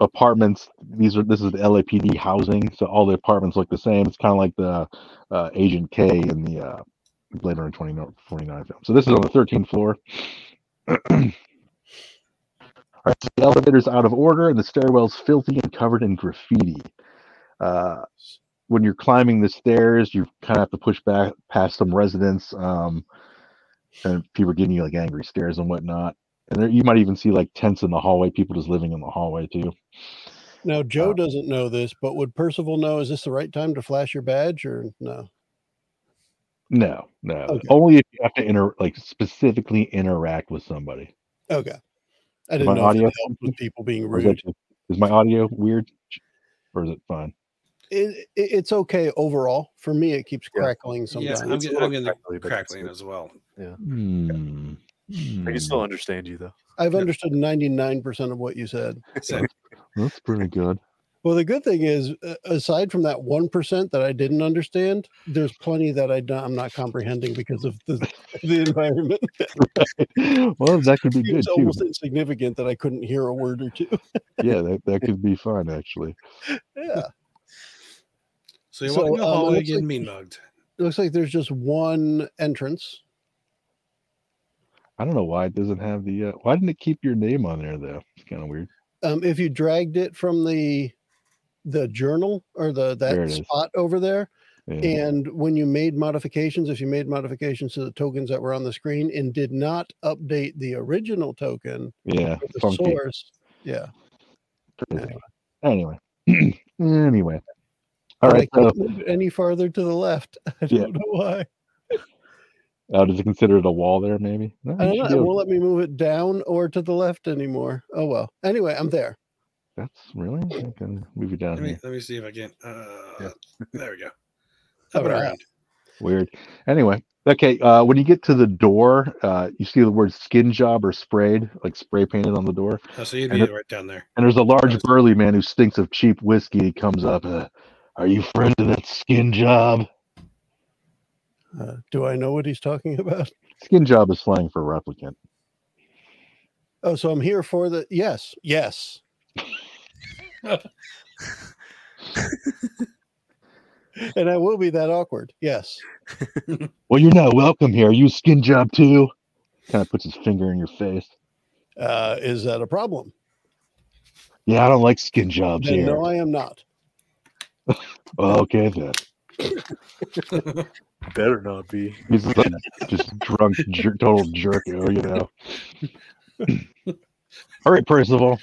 apartments. These are this is the L A P D housing. So all the apartments look the same. It's kind of like the uh, Agent K in the uh, Blade Runner twenty forty-nine film. So this is on the thirteenth floor. All right, so the elevator's out of order, and the stairwell's filthy and covered in graffiti. Uh, when you're climbing the stairs, you kind of have to push back past some residents, um, and people are giving you like angry stares and whatnot. And there, you might even see like tents in the hallway, people just living in the hallway too. Now, Joe uh, doesn't know this, but would Percival know? Is this the right time to flash your badge, or no? No, no. Okay. Only if you have to inter- like specifically interact with somebody. Okay. I didn't know if it helped with people being rude. Is, is my audio weird, or is it fine? It, it, it's okay overall. For me, it keeps crackling yeah. sometimes. Yeah, I'm getting, I'm getting crackly, crackling as well. Yeah, mm. I can still understand you though. I've yeah. understood ninety-nine percent of what you said. So. That's pretty good. Well, the good thing is, aside from that one percent that I didn't understand, there's plenty that I don't, I'm not comprehending because of the, the environment. Right. Well, that could be good, too. It's almost insignificant that I couldn't hear a word or two. Yeah, that, that could be fun, actually. Yeah. So you want to go home and get mean-mugged. It looks like there's just one entrance. I don't know why it doesn't have the... Uh, why didn't it keep your name on there, though? It's kind of weird. Um, if you dragged it from the... the journal or the that spot is. Over there. Yeah. And when you made modifications, if you made modifications to the tokens that were on the screen and did not update the original token, yeah, the funky. source. Yeah. Anyway. Anyway. anyway. All right. So, any farther to the left. I don't yeah. know why. Oh, does it consider it a wall there? Maybe. No, I don't know. It won't let me move it down or to the left anymore. Oh, well, anyway, I'm there. That's really. I can move you down. Let me, here. Let me see if I can. Uh, yeah. There we go. Up and around. Weird. Anyway, okay. Uh, when you get to the door, uh, you see the word "skin job" or "sprayed," like spray painted on the door. Oh, so you'd be and right down there. And there's a large burly man who stinks of cheap whiskey. He comes up. Uh, Are you friends of that skin job? Uh, do I know what he's talking about? Skin job is slang for replicant. Oh, so I'm here for the yes, yes. And I will be that awkward. Yes. Well, you're not welcome here. Are you a skin job too? Kind of puts his finger in your face. Uh, is that a problem? Yeah, I don't like skin jobs then here. No, I am not. Okay then. Better not be. He's like just drunk, jer- total jerk. You know. All right, Percival.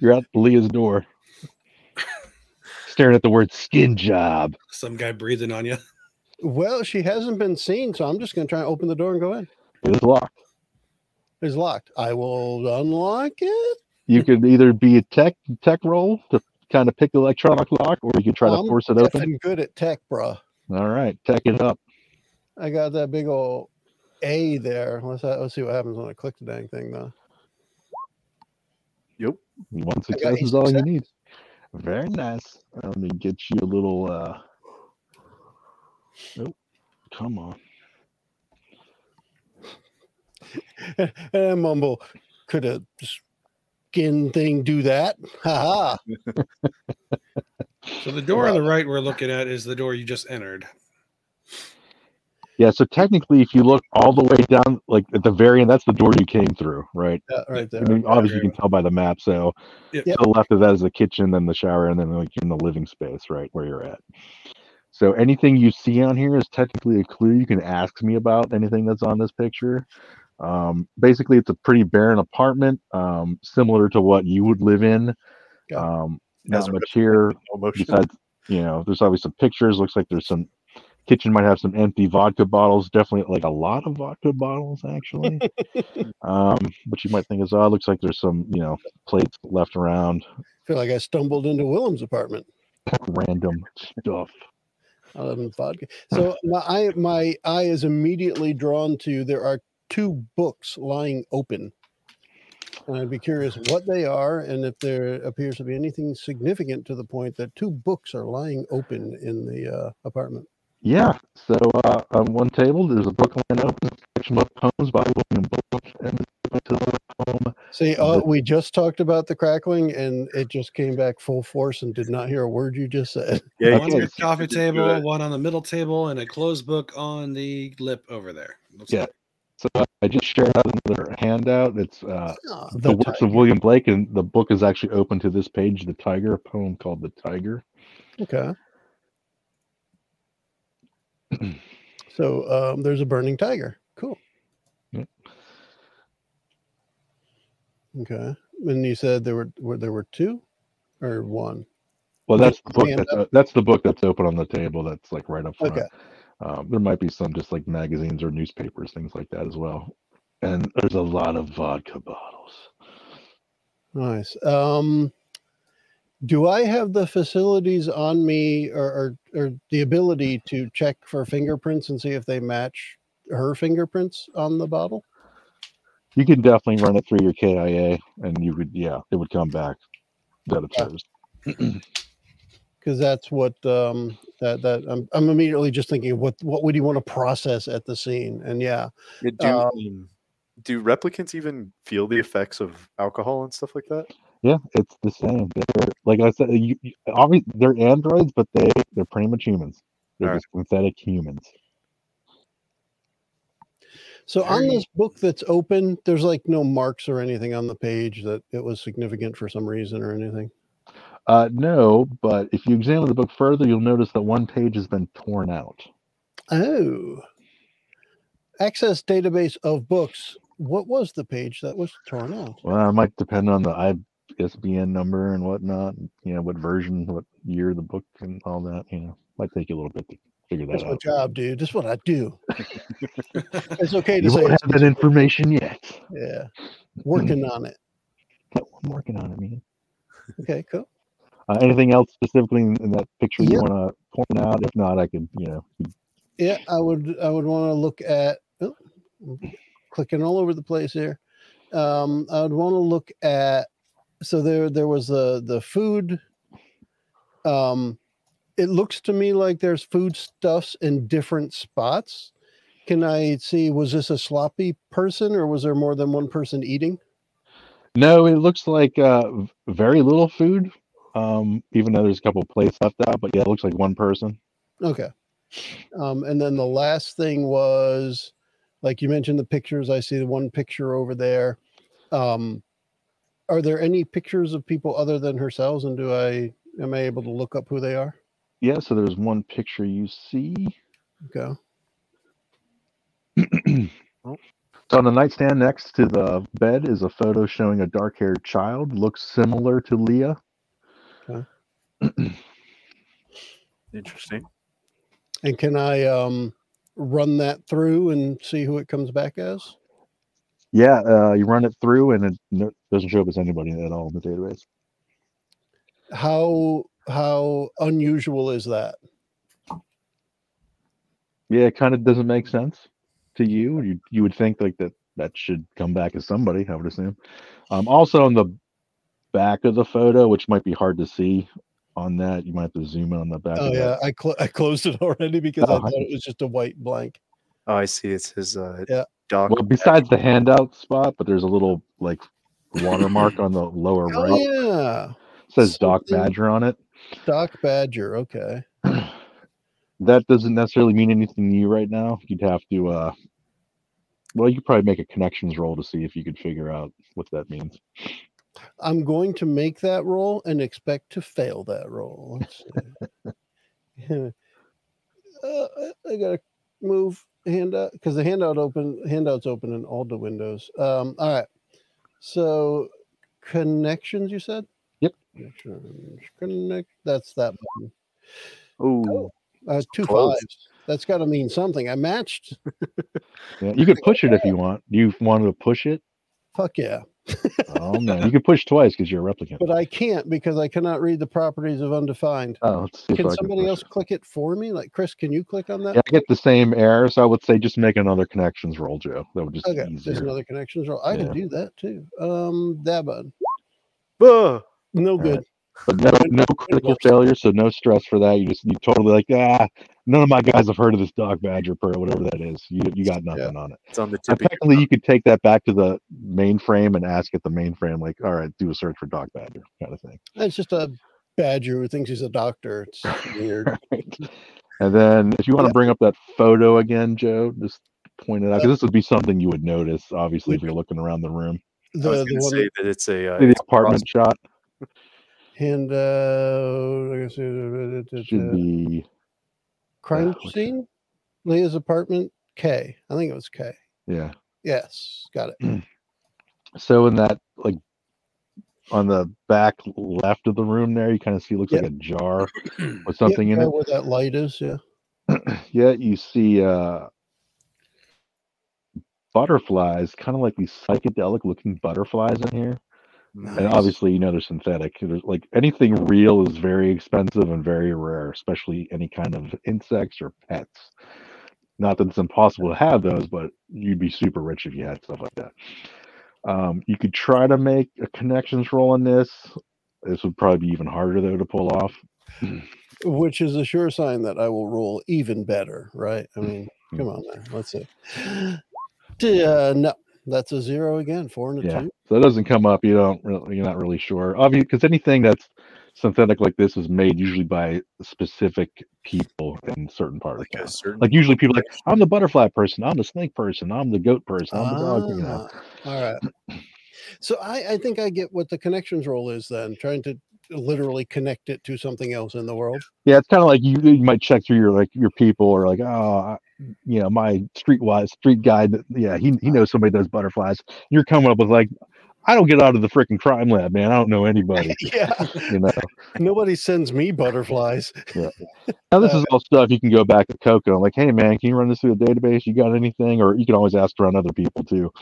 You're at Leah's door, staring at the word "skin job." Some guy breathing on you. Well, she hasn't been seen, so I'm just going to try and open the door and go in. It's locked. It's locked. I will unlock it. You could either be a tech tech roll to kind of pick the electronic lock, or you could try I'm to force it open. I'm good at tech, bro. All right, tech it up. I got that big old A there. Let's let's see what happens when I click the dang thing, though. Yep. One success is all you need. Very nice. Let me get you a little. Uh... Nope. Come on. And I mumble, could a skin thing do that? Ha ha. So the door on the right we're looking at is the door you just entered. Yeah, so technically, if you look all the way down, like at the very end, that's the door you came through, right? Yeah, right there. I mean, obviously, you can tell by the map. So, yep. To the left of that is the kitchen, then the shower, and then like in the living space, right where you're at. So, anything you see on here is technically a clue. You can ask me about anything that's on this picture. Um, basically, it's a pretty barren apartment, um, similar to what you would live in. Um, not much here, besides you know, there's obviously some pictures. Looks like there's some kitchen might have some empty vodka bottles. Definitely like a lot of vodka bottles, actually. um, which you might think is odd. Looks like there's some, you know, plates left around. I feel like I stumbled into Willem's apartment. Random stuff. Um, vodka. So my eye, my eye is immediately drawn to, there are two books lying open. And I'd be curious what they are and if there appears to be anything significant to the point that two books are lying open in the uh, apartment. Yeah. So uh, on one table, there's a book lying open, a collection of poems by William Bullock, and the poem. See, oh, we just talked about the crackling, and it just came back full force and did not hear a word you just said. Yeah, one's on the coffee table, one on the middle table, and a closed book on the lip over there. Looks yeah. Like- So uh, I just shared out another handout. It's uh, oh, the, the works tiger. of William Blake, and the book is actually open to this page, The Tiger, a poem called The Tiger. Okay. so um, there's a burning tiger. Cool. Yeah. Okay. And you said there were, were there were two or one? Well, that's the book that's, uh, that's the book that's open on the table. That's like right up front. Okay. Um, there might be some just like magazines or newspapers, things like that as well. And there's a lot of vodka bottles. Nice. Um, do I have the facilities on me or, or, or the ability to check for fingerprints and see if they match her fingerprints on the bottle? You can definitely run it through your K I A and you would, yeah, it would come back. That appears. Because that's what um, that that I'm I'm immediately just thinking of what what would you want to process at the scene, and yeah, yeah do um, do replicants even feel the effects of alcohol and stuff like that? Yeah, it's the same. They're, like I said, you, you, obviously they're androids, but they they're pretty much humans. They're All just right. synthetic humans. So on this book that's open, there's like no marks or anything on the page that it was significant for some reason or anything. Uh, no, but if you examine the book further, you'll notice that one page has been torn out. Oh. Access database of books. What was the page that was torn out? Well, it might depend on the I S B N number and whatnot, you know, what version, what year the book and all that, you know. Might take you a little bit to figure that That's out. That's my job, dude. That's what I do. It's okay to you say. You won't have that information yet. Yeah. Working on it. I'm working on it, man. Okay, cool. Uh, anything else specifically in that picture yeah. you want to point out? If not, I could, you know. Yeah, I would. I would want to look at. Oh, clicking all over the place here. Um, I would want to look at. So there, there was the the food. Um, it looks to me like there's foodstuffs in different spots. Can I see? Was this a sloppy person, or was there more than one person eating? No, it looks like uh, very little food. Um, even though there's a couple of plates left out, but yeah, it looks like one person. Okay. Um, and then the last thing was, like you mentioned the pictures. I see the one picture over there. Um, are there any pictures of people other than herself? And do I, am I able to look up who they are? Yeah. So there's one picture you see. Okay. oh. So on the nightstand next to the bed is a photo showing a dark-haired child. Looks similar to Leah. Okay. Interesting. And can I um, run that through and see who it comes back as? Yeah, uh, you run it through, and it doesn't show up as anybody at all in the database. How how unusual is that? Yeah, it kind of doesn't make sense to you. You you would think like that that should come back as somebody. I would assume. Um, also on the back of the photo, which might be hard to see on that. You might have to zoom in on the back. Oh of yeah, that. I cl- I closed it already because oh, I thought it was just a white blank. Oh, I see. It's his uh, yeah. Doc. Well, besides the handout spot, but there's a little like watermark on the lower oh, right. Yeah, it says Something. Doc Badger on it. Doc Badger. Okay. That doesn't necessarily mean anything to you right now. You'd have to. Uh, well, you could probably make a connections roll to see if you could figure out what that means. I'm going to make that roll and expect to fail that roll. uh, I gotta move handout because the handout open handouts open in all the windows. Um, all right. So connections, you said. Yep. Connections. Connect. That's that one. Ooh. Oh, uh, two Close. fives. That's got to mean something. I matched. Yeah, you could push it if you want. You wanted to push it? Fuck yeah. Oh, no. You could push twice because you're a replicant. But I can't because I cannot read the properties of undefined. Oh, can somebody else it. click it for me? Like, Chris, can you click on that? Yeah, I get the same error, so I would say just make another connections roll, Joe. That would just okay, be easier. There's another connections roll. I yeah. can do that, too. Um, that one. Uh, no good. Right. But no, no critical failure, so no stress for that. You just you totally like ah. None of my guys have heard of this Doc Badger or whatever that is. You you got nothing yeah. on it. It's on the tip. Technically, you could take that back to the mainframe and ask at the mainframe, like, all right, do a search for Doc Badger, kind of thing. It's just a badger who thinks he's a doctor. It's weird. Right. And then, if you want to bring up that photo again, Joe, just point it out because this would be something you would notice, obviously, if you're looking around the room. The, I was going to say that it's a uh, the apartment shot. And uh, I guess it uh, should be crime yeah, scene. Leah's apartment K. I think it was K. Yeah. Yes, got it. So in that, like, on the back left of the room, there you kind of see it looks yeah. like a jar with something yeah, in it. Where that light is, yeah. Yeah, you see uh, butterflies, kind of like these psychedelic-looking butterflies in here. Nice. And obviously, you know, they're synthetic. There's, like, anything real is very expensive and very rare, especially any kind of insects or pets. Not that it's impossible to have those, but you'd be super rich if you had stuff like that. Um, you could try to make a connections roll on this. This would probably be even harder, though, to pull off. Which is a sure sign that I will roll even better, right? I mean, mm-hmm. come on there. Let's see. Uh, no. That's a zero again, four and a yeah. two. So that doesn't come up. You don't really, you're not really sure. Obviously, because anything that's synthetic like this is made usually by specific people in certain part like of the certain Like usually people are like, I'm the butterfly person, I'm the snake person, I'm the goat person, I'm the ah, dog, you know. All right. So I, I think I get what the connections role is then, trying to literally connect it to something else in the world. Yeah, it's kind of like you, you might check through your like your people or like, oh, I, you know, my streetwise street guide. Yeah, he he knows somebody that does butterflies. You're coming up with like, I don't get out of the freaking crime lab, man. I don't know anybody. Yeah, you know, nobody sends me butterflies. Yeah. Now this uh, is all stuff you can go back to Coco. I'm like, hey man, can you run this through a database? You got anything? Or you can always ask around other people too.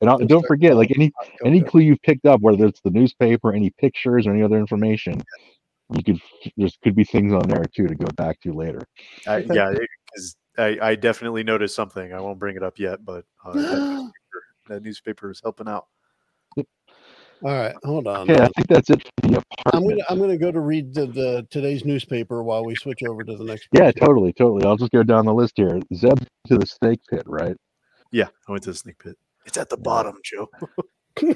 And I'll, don't forget, like any any clue you've picked up, whether it's the newspaper, any pictures, or any other information, you could there could be things on there too to go back to later. I, yeah, because I, I definitely noticed something. I won't bring it up yet, but uh, that, newspaper, that newspaper is helping out. Yep. All right, hold on. Yeah, okay, I think that's it for the apartment. I'm gonna I'm gonna go to read the, the today's newspaper while we switch over to the next. Yeah, page. totally, totally. I'll just go down the list here. Zeb to the snake pit, right? Yeah, I went to the snake pit. It's at the bottom, Joe. I'm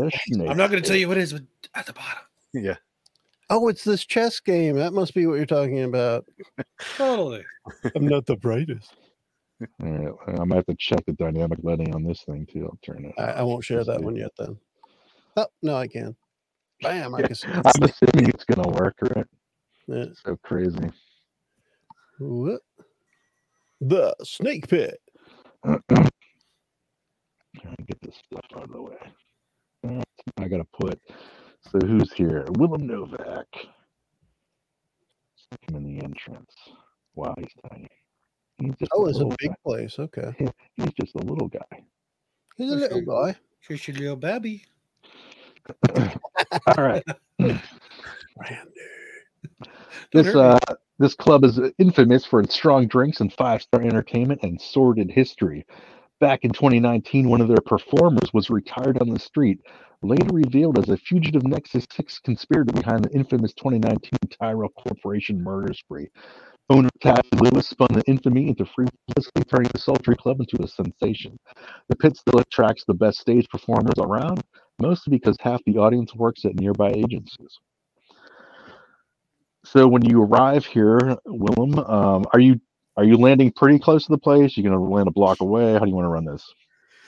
not going to tell you what it is, but at the bottom. Yeah. Oh, it's this chess game. That must be what you're talking about. Totally. I'm not the brightest. All right. I might have to check the dynamic lighting on this thing, too. I'll turn it. I, I won't share that one yet, then. Oh, no, I can. Bam. I can see it. I'm assuming it's going to work, right? Yeah. It's so crazy. What? The snake pit. Trying to get this stuff out of the way. I gotta put. So who's here? Willem Novak. Stick him in the entrance. Wow, he's tiny. He's just oh, a it's a big guy. place. Okay. He, he's just a little guy. He's a little guy. Here's your little baby. All right. Randy. This uh. This club is infamous for its strong drinks and five-star entertainment and sordid history. Back in twenty nineteen, one of their performers was retired on the street, later revealed as a fugitive Nexus six conspirator behind the infamous twenty nineteen Tyrell Corporation murder spree. Owner Taffy Lewis spun the infamy into free publicity, turning the sultry club into a sensation. The pit still attracts the best stage performers around, mostly because half the audience works at nearby agencies. So when you arrive here, Willem, um, are you are you landing pretty close to the place? You're going to land a block away? How do you want to run this?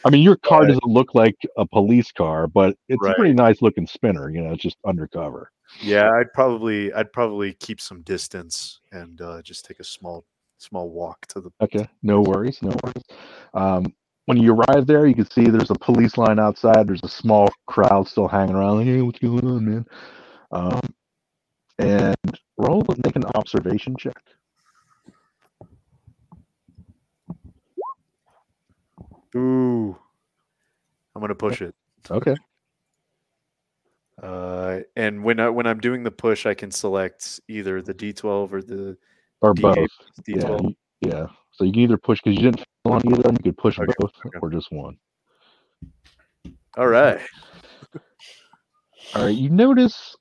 I mean, your car right. doesn't look like a police car, but it's right. a pretty nice looking spinner. You know, it's just undercover. Yeah, I'd probably I'd probably keep some distance and uh, just take a small small walk to the. Okay, no worries, no worries. Um, when you arrive there, you can see there's a police line outside. There's a small crowd still hanging around. Like, hey, what's going on, man? Um, and roll and make an observation check. Ooh, I'm gonna push it. Okay. Uh, and when I when I'm doing the push, I can select either the D twelve or the or D eight, both. D twelve. Yeah, yeah. So you can either push because you didn't fail on either, and you could push okay. both okay. or just one. All right. All right. You notice,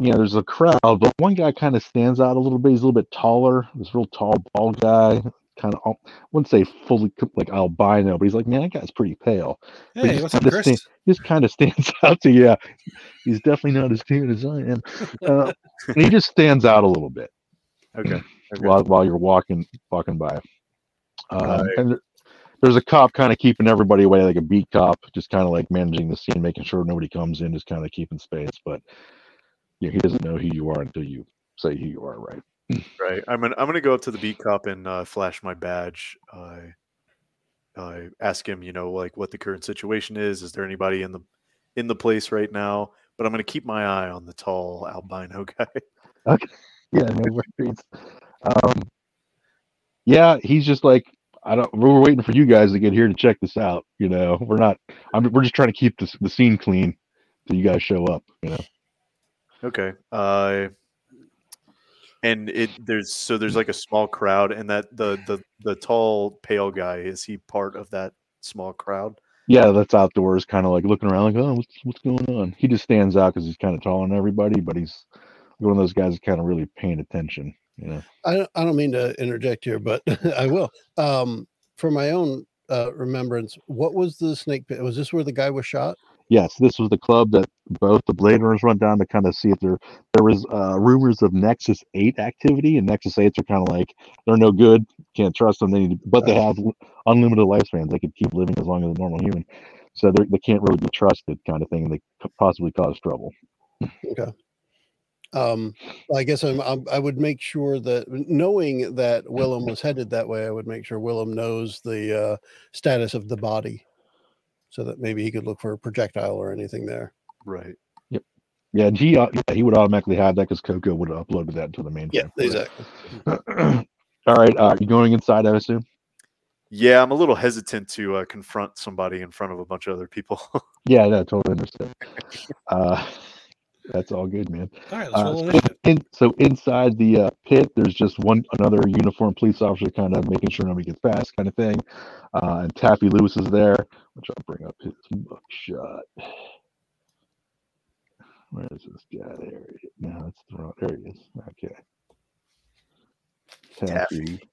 you know, there's a crowd, but one guy kind of stands out a little bit. He's a little bit taller. This real tall, bald guy. Kind of, I wouldn't say fully like albino, but he's like, man, that guy's pretty pale. Hey, what's up, Chris? Stand, he just kind of stands out to you. Yeah, he's definitely not as cute as I am. Uh, and he just stands out a little bit. Okay. okay. While, while you're walking walking by. Uh, right. And there's a cop kind of keeping everybody away, like a beat cop, just kind of like managing the scene, making sure nobody comes in, just kind of keeping space. But yeah, he doesn't know who you are until you say who you are, right? Right. I'm gonna I'm gonna go up to the beat cop and uh, flash my badge. Uh, I ask him, you know, like what the current situation is. Is there anybody in the in the place right now? But I'm gonna keep my eye on the tall albino guy. Okay. Yeah. No worries. Um, yeah. He's just like I don't. We're waiting for you guys to get here to check this out. You know, we're not. I'm. We're just trying to keep this, the scene clean till you guys show up. You know. Okay. Uh. And it there's so there's like a small crowd, and that the the the tall pale guy, is he part of that small crowd? Yeah, that's outdoors, kind of like looking around, like oh, what's what's going on? He just stands out because he's kind of taller than everybody, but he's one of those guys that kind of really paying attention. You know, I I don't mean to interject here, but I will. Um, for my own uh, remembrance, what was the snake pit? Was this where the guy was shot? Yes, this was the club that both the Blade Runners run down to kind of see if there there was uh, rumors of Nexus eight activity, and Nexus eights are kind of like they're no good, can't trust them. They need to, but they have unlimited lifespans; they could keep living as long as a normal human, so they can't really be trusted, kind of thing, and they could possibly cause trouble. Okay, um, I guess I'm, I'm. I would make sure that knowing that Willem was headed that way, I would make sure Willem knows the uh, status of the body. So that maybe he could look for a projectile or anything there. Right. Yep. Yeah, and he, uh, yeah, he would automatically have that because Coco would have uploaded that to the main. Yeah, exactly. All right. Uh, you going inside, I assume? Yeah, I'm a little hesitant to uh, confront somebody in front of a bunch of other people. yeah, no, totally understand. Uh, that's all good, man. All right, let's roll uh, so, in, so inside the uh, pit, there's just one another uniformed police officer kind of making sure nobody gets past kind of thing. Uh, and Taffy Lewis is there. Which I'll bring up his mugshot. Where is this guy? There he is. No, that's the wrong. There he is. Okay. Taffy. Taffy.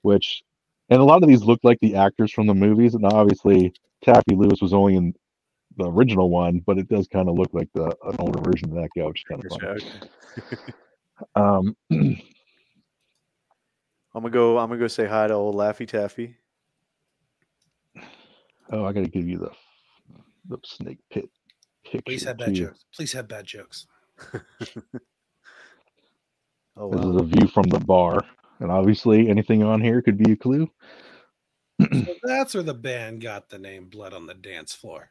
Which, and a lot of these look like the actors from the movies. And obviously, Taffy Lewis was only in the original one, but it does kind of look like the an older version of that guy, which is kind of fun. um, I'm gonna go. I'm gonna go say hi to old Laffy Taffy. Oh, I gotta give you the the snake pit picture. Please have bad too. jokes. Please have bad jokes. oh, this wow. is a view from the bar, and obviously, anything on here could be a clue. So that's where the band got the name "Blood on the Dance Floor."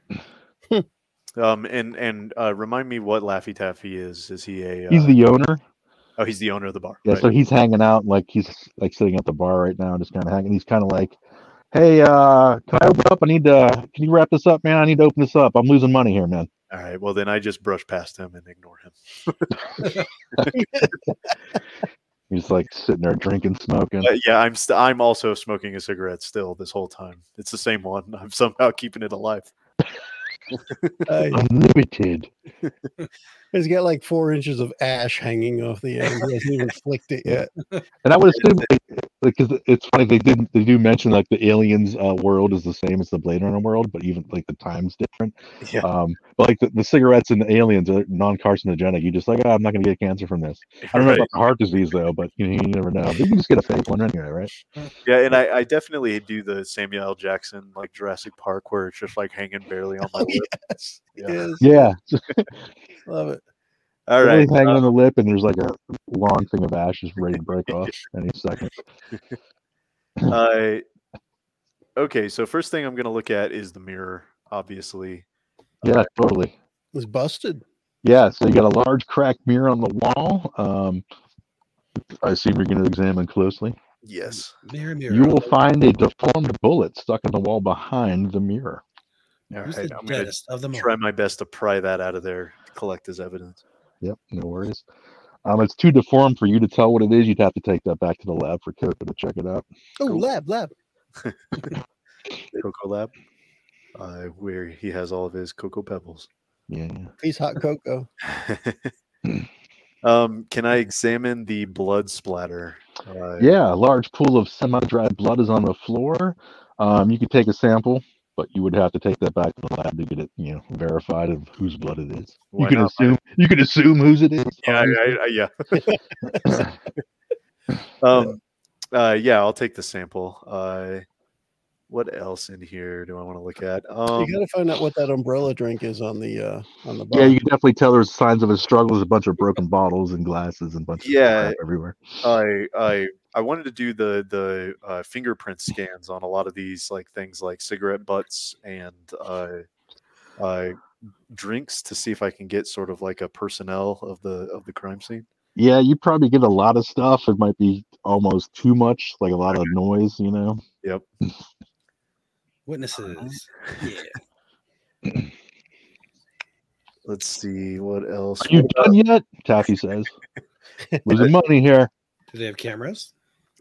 um, and and uh, remind me what Laffy Taffy is. Is he a? Uh... He's the owner. Oh, he's the owner of the bar. Yeah, right. So he's hanging out, like he's like sitting at the bar right now, just kind of hanging. He's kind of like. Hey, uh, can I open up? I need to, can you wrap this up, man? I need to open this up. I'm losing money here, man. All right. Well, then I just brush past him and ignore him. He's like sitting there drinking, smoking. Uh, yeah. I'm, st- I'm also smoking a cigarette still this whole time. It's the same one. I'm somehow keeping it alive. Unlimited. He's got like four inches of ash hanging off the end. He hasn't even flicked it yet. And I would assume, because like, it's funny they did they do mention like the aliens uh, world is the same as the Blade Runner world, but even like the time's different. Yeah. Um, but like the, the cigarettes and the aliens are non-carcinogenic. You just like, oh, I'm not gonna get cancer from this. I don't right. know about heart disease though, but you know, you never know. But you can just get a fake one anyway, right? Yeah, and I, I definitely do the Samuel L. Jackson like Jurassic Park where it's just like hanging barely on my oh, lip. Yes, yeah. Yes. yeah. Love it. All so right, he's hanging uh, on the lip, and there's like a long thing of ash just ready to break off any second. Uh, okay, so first thing I'm going to look at is the mirror, obviously. Yeah, uh, totally. It was busted. Yeah, so you got a large cracked mirror on the wall. Um, I assume you're going to examine closely. Yes. Mirror, mirror. You will find a deformed bullet stuck in the wall behind the mirror. All right, I'm going to try my best to pry that out of there to collect as evidence. Yep, no worries. Um, it's too deformed for you to tell what it is. You'd have to take that back to the lab for Coco to check it out. Oh, cool. lab, lab. Coco lab, uh, where he has all of his Coco pebbles. Yeah, yeah. He's hot Coco. Um, can I examine the blood splatter? Uh, yeah, a large pool of semi-dry blood is on the floor. Um, you can take a sample, but you would have to take that back to the lab to get it, you know, verified of whose blood it is. Why you can not? assume you can assume whose it is. Yeah, I, I, yeah. um, uh, yeah. I'll take the sample. Uh, what else in here do I want to look at? Um, you got to find out what that umbrella drink is on the uh, on the. Bottom. Yeah, you can definitely tell there's signs of a struggle. There's a bunch of broken bottles and glasses and bunch yeah, of crap everywhere. I I. I wanted to do the the uh, fingerprint scans on a lot of these, like things like cigarette butts and uh, uh, drinks, to see if I can get sort of like a personnel of the of the crime scene. Yeah, you probably get a lot of stuff. It might be almost too much, like a lot of noise, you know. Yep. Witnesses. Yeah. Let's see what else. Are you done yet? Taffy says, "Losing money here." Do they have cameras?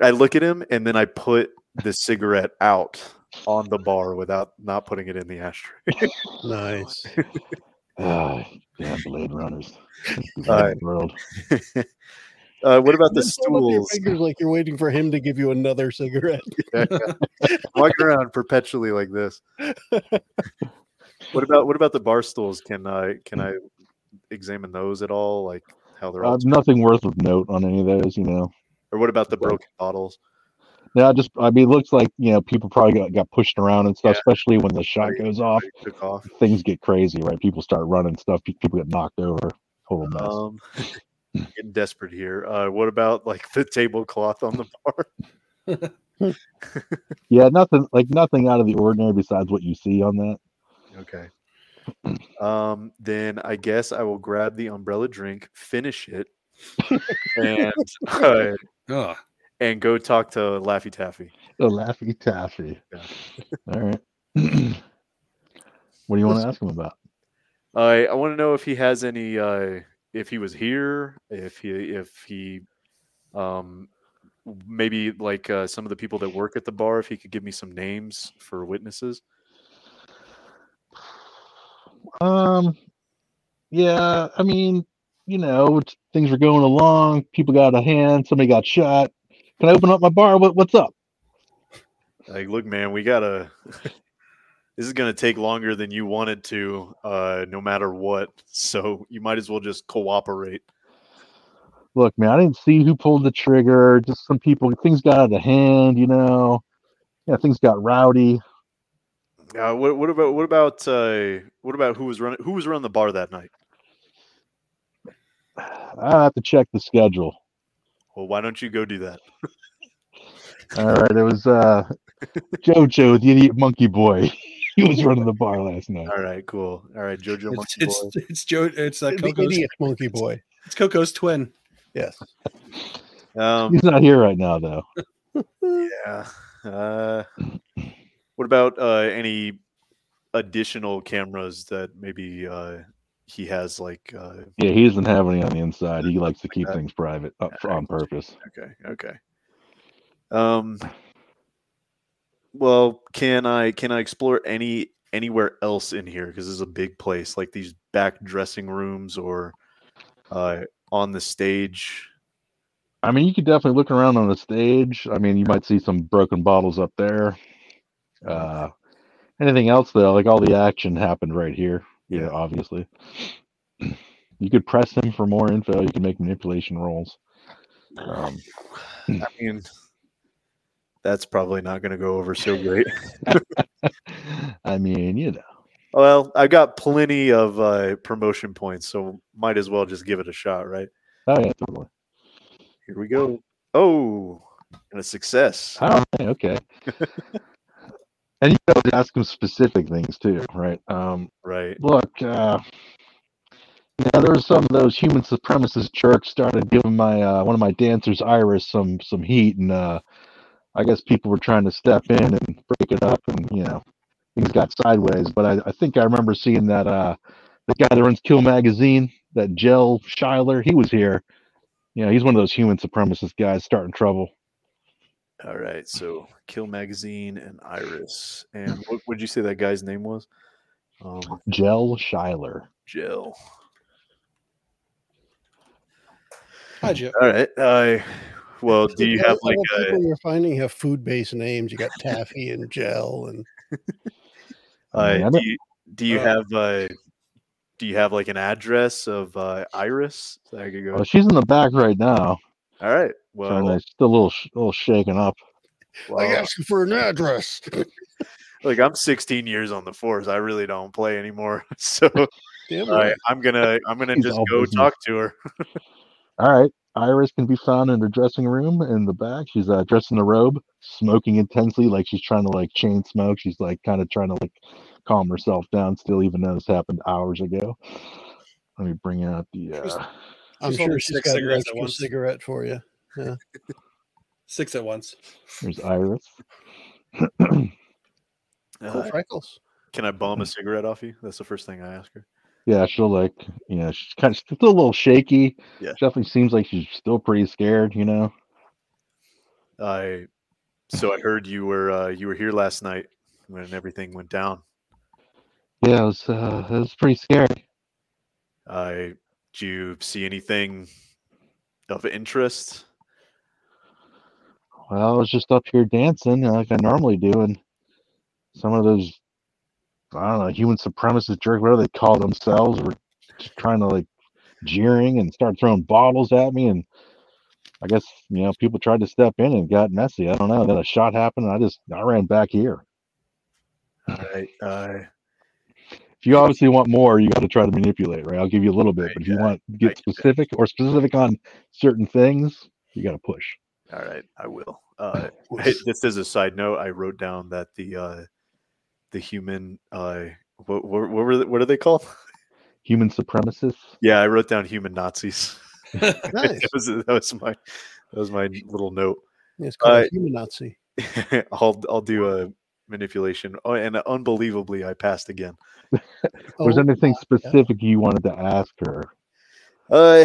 I look at him and then I put the cigarette out on the bar without not putting it in the ashtray. Nice. Oh, damn Blade Runners. All world. Uh, what about the stools? Fingers like you're waiting for him to give you another cigarette. Yeah, yeah. Walk around perpetually like this. What about what about the bar stools? Can I can I examine those at all? Like how they're all uh, nothing worth of note on any of those, you know. Or what about the broken bottles? No, just I mean, it looks like you know people probably got, got pushed around and stuff. Yeah. Especially when the shot goes off, off, things get crazy, right? People start running stuff. People get knocked over. Total mess. Um, getting desperate here. Uh, what about like the tablecloth on the bar? Yeah, nothing like nothing out of the ordinary besides what you see on that. Okay. Um, then I guess I will grab the umbrella drink, finish it, and. Uh, oh. And go talk to Laffy Taffy. The Laffy Taffy. Yeah. All right. What do you want to ask him about? I I want to know if he has any. Uh, if he was here. If he. If he. Um, maybe like uh, some of the people that work at the bar. If he could give me some names for witnesses. Um. Yeah. I mean, you know, things were going along. People got out of hand. Somebody got shot. Can I open up my bar? What, what's up? Like, look, man, we gotta. This is gonna take longer than you wanted to, uh, no matter what. So you might as well just cooperate. Look, man, I didn't see who pulled the trigger. Just some people. Things got out of hand, you know. Yeah, things got rowdy. Uh, what, what about what about uh, what about who was running? Who was running the bar that night? I have to check the schedule. Well, why don't you go do that? All right. It was uh, JoJo, the idiot monkey boy. He was running the bar last night. All right, cool. All right, JoJo it's, monkey it's, boy. It's, it's Joe. It's uh, Coco's the idiot monkey boy. It's, it's Coco's twin. Yes. Um, He's not here right now, though. Yeah. Uh, what about uh, any additional cameras that maybe uh, he has like uh yeah he doesn't have any on the inside. He likes to keep that. Things private up yeah, on purpose. Okay okay um well can i can i explore any anywhere else in here, because this is a big place, like these back dressing rooms or uh on the stage? I mean, you could definitely look around on the stage. I mean, you might see some broken bottles up there. Uh anything else though? Like all the action happened right here. Yeah, obviously. You could press him for more info. You can make manipulation rolls. Um, I mean, that's probably not going to go over so great. I mean, you know. Well, I got plenty of uh, promotion points, so might as well just give it a shot, right? Oh, yeah, totally. Here we go. Oh, and a success. Oh, okay. And you know, ask him specific things too, right? Um, right. Look, uh, Now there were some of those human supremacist jerks started giving my uh, one of my dancers, Iris, some some heat, and uh, I guess people were trying to step in and break it up, and you know things got sideways. But I, I think I remember seeing that uh, the guy that runs Kill magazine, that Jell Shiler, he was here. You know, he's one of those human supremacist guys starting trouble. All right, so Kill magazine and Iris, and what would you say that guy's name was? Um, Jell Shiler. Jell. All right. Uh, well, do you have like a... people you're finding have food-based names? You got Taffy and Jell and. uh, do you, do you uh, have uh, do you have like an address of uh, Iris? So I could go. Well, she's in the back right now. All right. Well, so still a little a little shaken up. Well, I asked you for an address. Like I'm sixteen years on the force. I really don't play anymore, so I, I'm gonna I'm gonna she's just go business. Talk to her. All right, Iris can be found in her dressing room in the back. She's uh, dressed in a robe, smoking intensely, like she's trying to like chain smoke. She's like kind of trying to like calm herself down still, even though this happened hours ago. Let me bring out the. Uh, I'm sure she's got an extra cigarette for you. Yeah. Six at once. There's Iris. uh, freckles. Can I bomb a cigarette off you? That's the first thing I ask her. Yeah, she'll like, you know, she's kind of still a little shaky. Yeah, she definitely seems like she's still pretty scared, you know. I, so I heard you were uh, you were here last night when everything went down. Yeah, it was uh, it was pretty scary. I, do you see anything of interest? Well, I was just up here dancing like I normally do, and some of those. I don't know, human supremacist jerk, whatever they call themselves, were trying to like jeering and start throwing bottles at me, and I guess you know people tried to step in and got messy. I don't know. Then a shot happened, and I just I ran back here. All right. Uh, if you obviously want more, you got to try to manipulate, right? I'll give you a little bit, right, but if you uh, want to get right, specific or specific on certain things, you got to push. All right, I will. Uh, just as a side note, I wrote down that the. Uh, The human, uh, what, what, what were, they, what are they called? Human supremacists. Yeah, I wrote down human Nazis. Nice. that, was, that was my, that was my little note. Yeah, it's called uh, a human Nazi. I'll, I'll do a manipulation. Oh, and unbelievably, I passed again. Was oh, anything specific yeah. you wanted to ask her? Uh,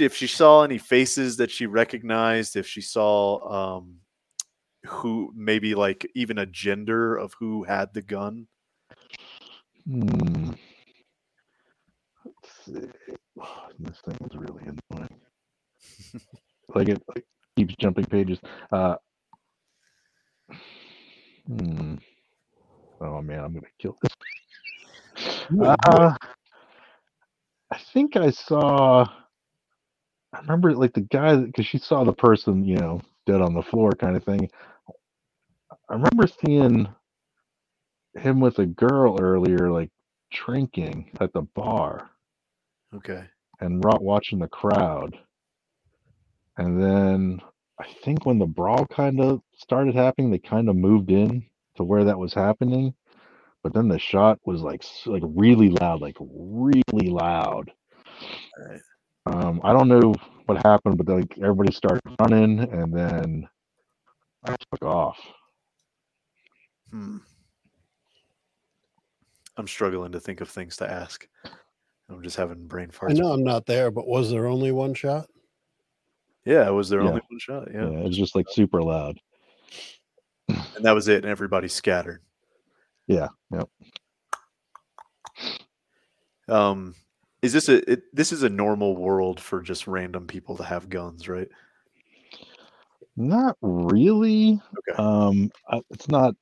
if she saw any faces that she recognized, if she saw, um. who maybe like even a gender of who had the gun. Hmm. Let's see. Oh, this thing is really annoying. like it like, keeps jumping pages. Uh, hmm. Oh man, I'm gonna kill this. uh, I think I saw. I remember like the guy because she saw the person, you know, dead on the floor kind of thing. I remember seeing him with a girl earlier, like drinking at the bar. Okay. And watching the crowd. And then I think when the brawl kind of started happening, they kind of moved in to where that was happening. But then the shot was like like really loud, like really loud. All right. Um, I don't know what happened, but like everybody started running, and then I took off. Hmm. I'm struggling to think of things to ask. I'm just having brain farts. I know I'm not there, but was there only one shot? Yeah, was there yeah. only one shot? Yeah. yeah, it was just like super loud, and that was it. And everybody scattered. Yeah. Yep. Um. Is this a it, this is a normal world for just random people to have guns, right? Not really. Okay. Um, I, it's not.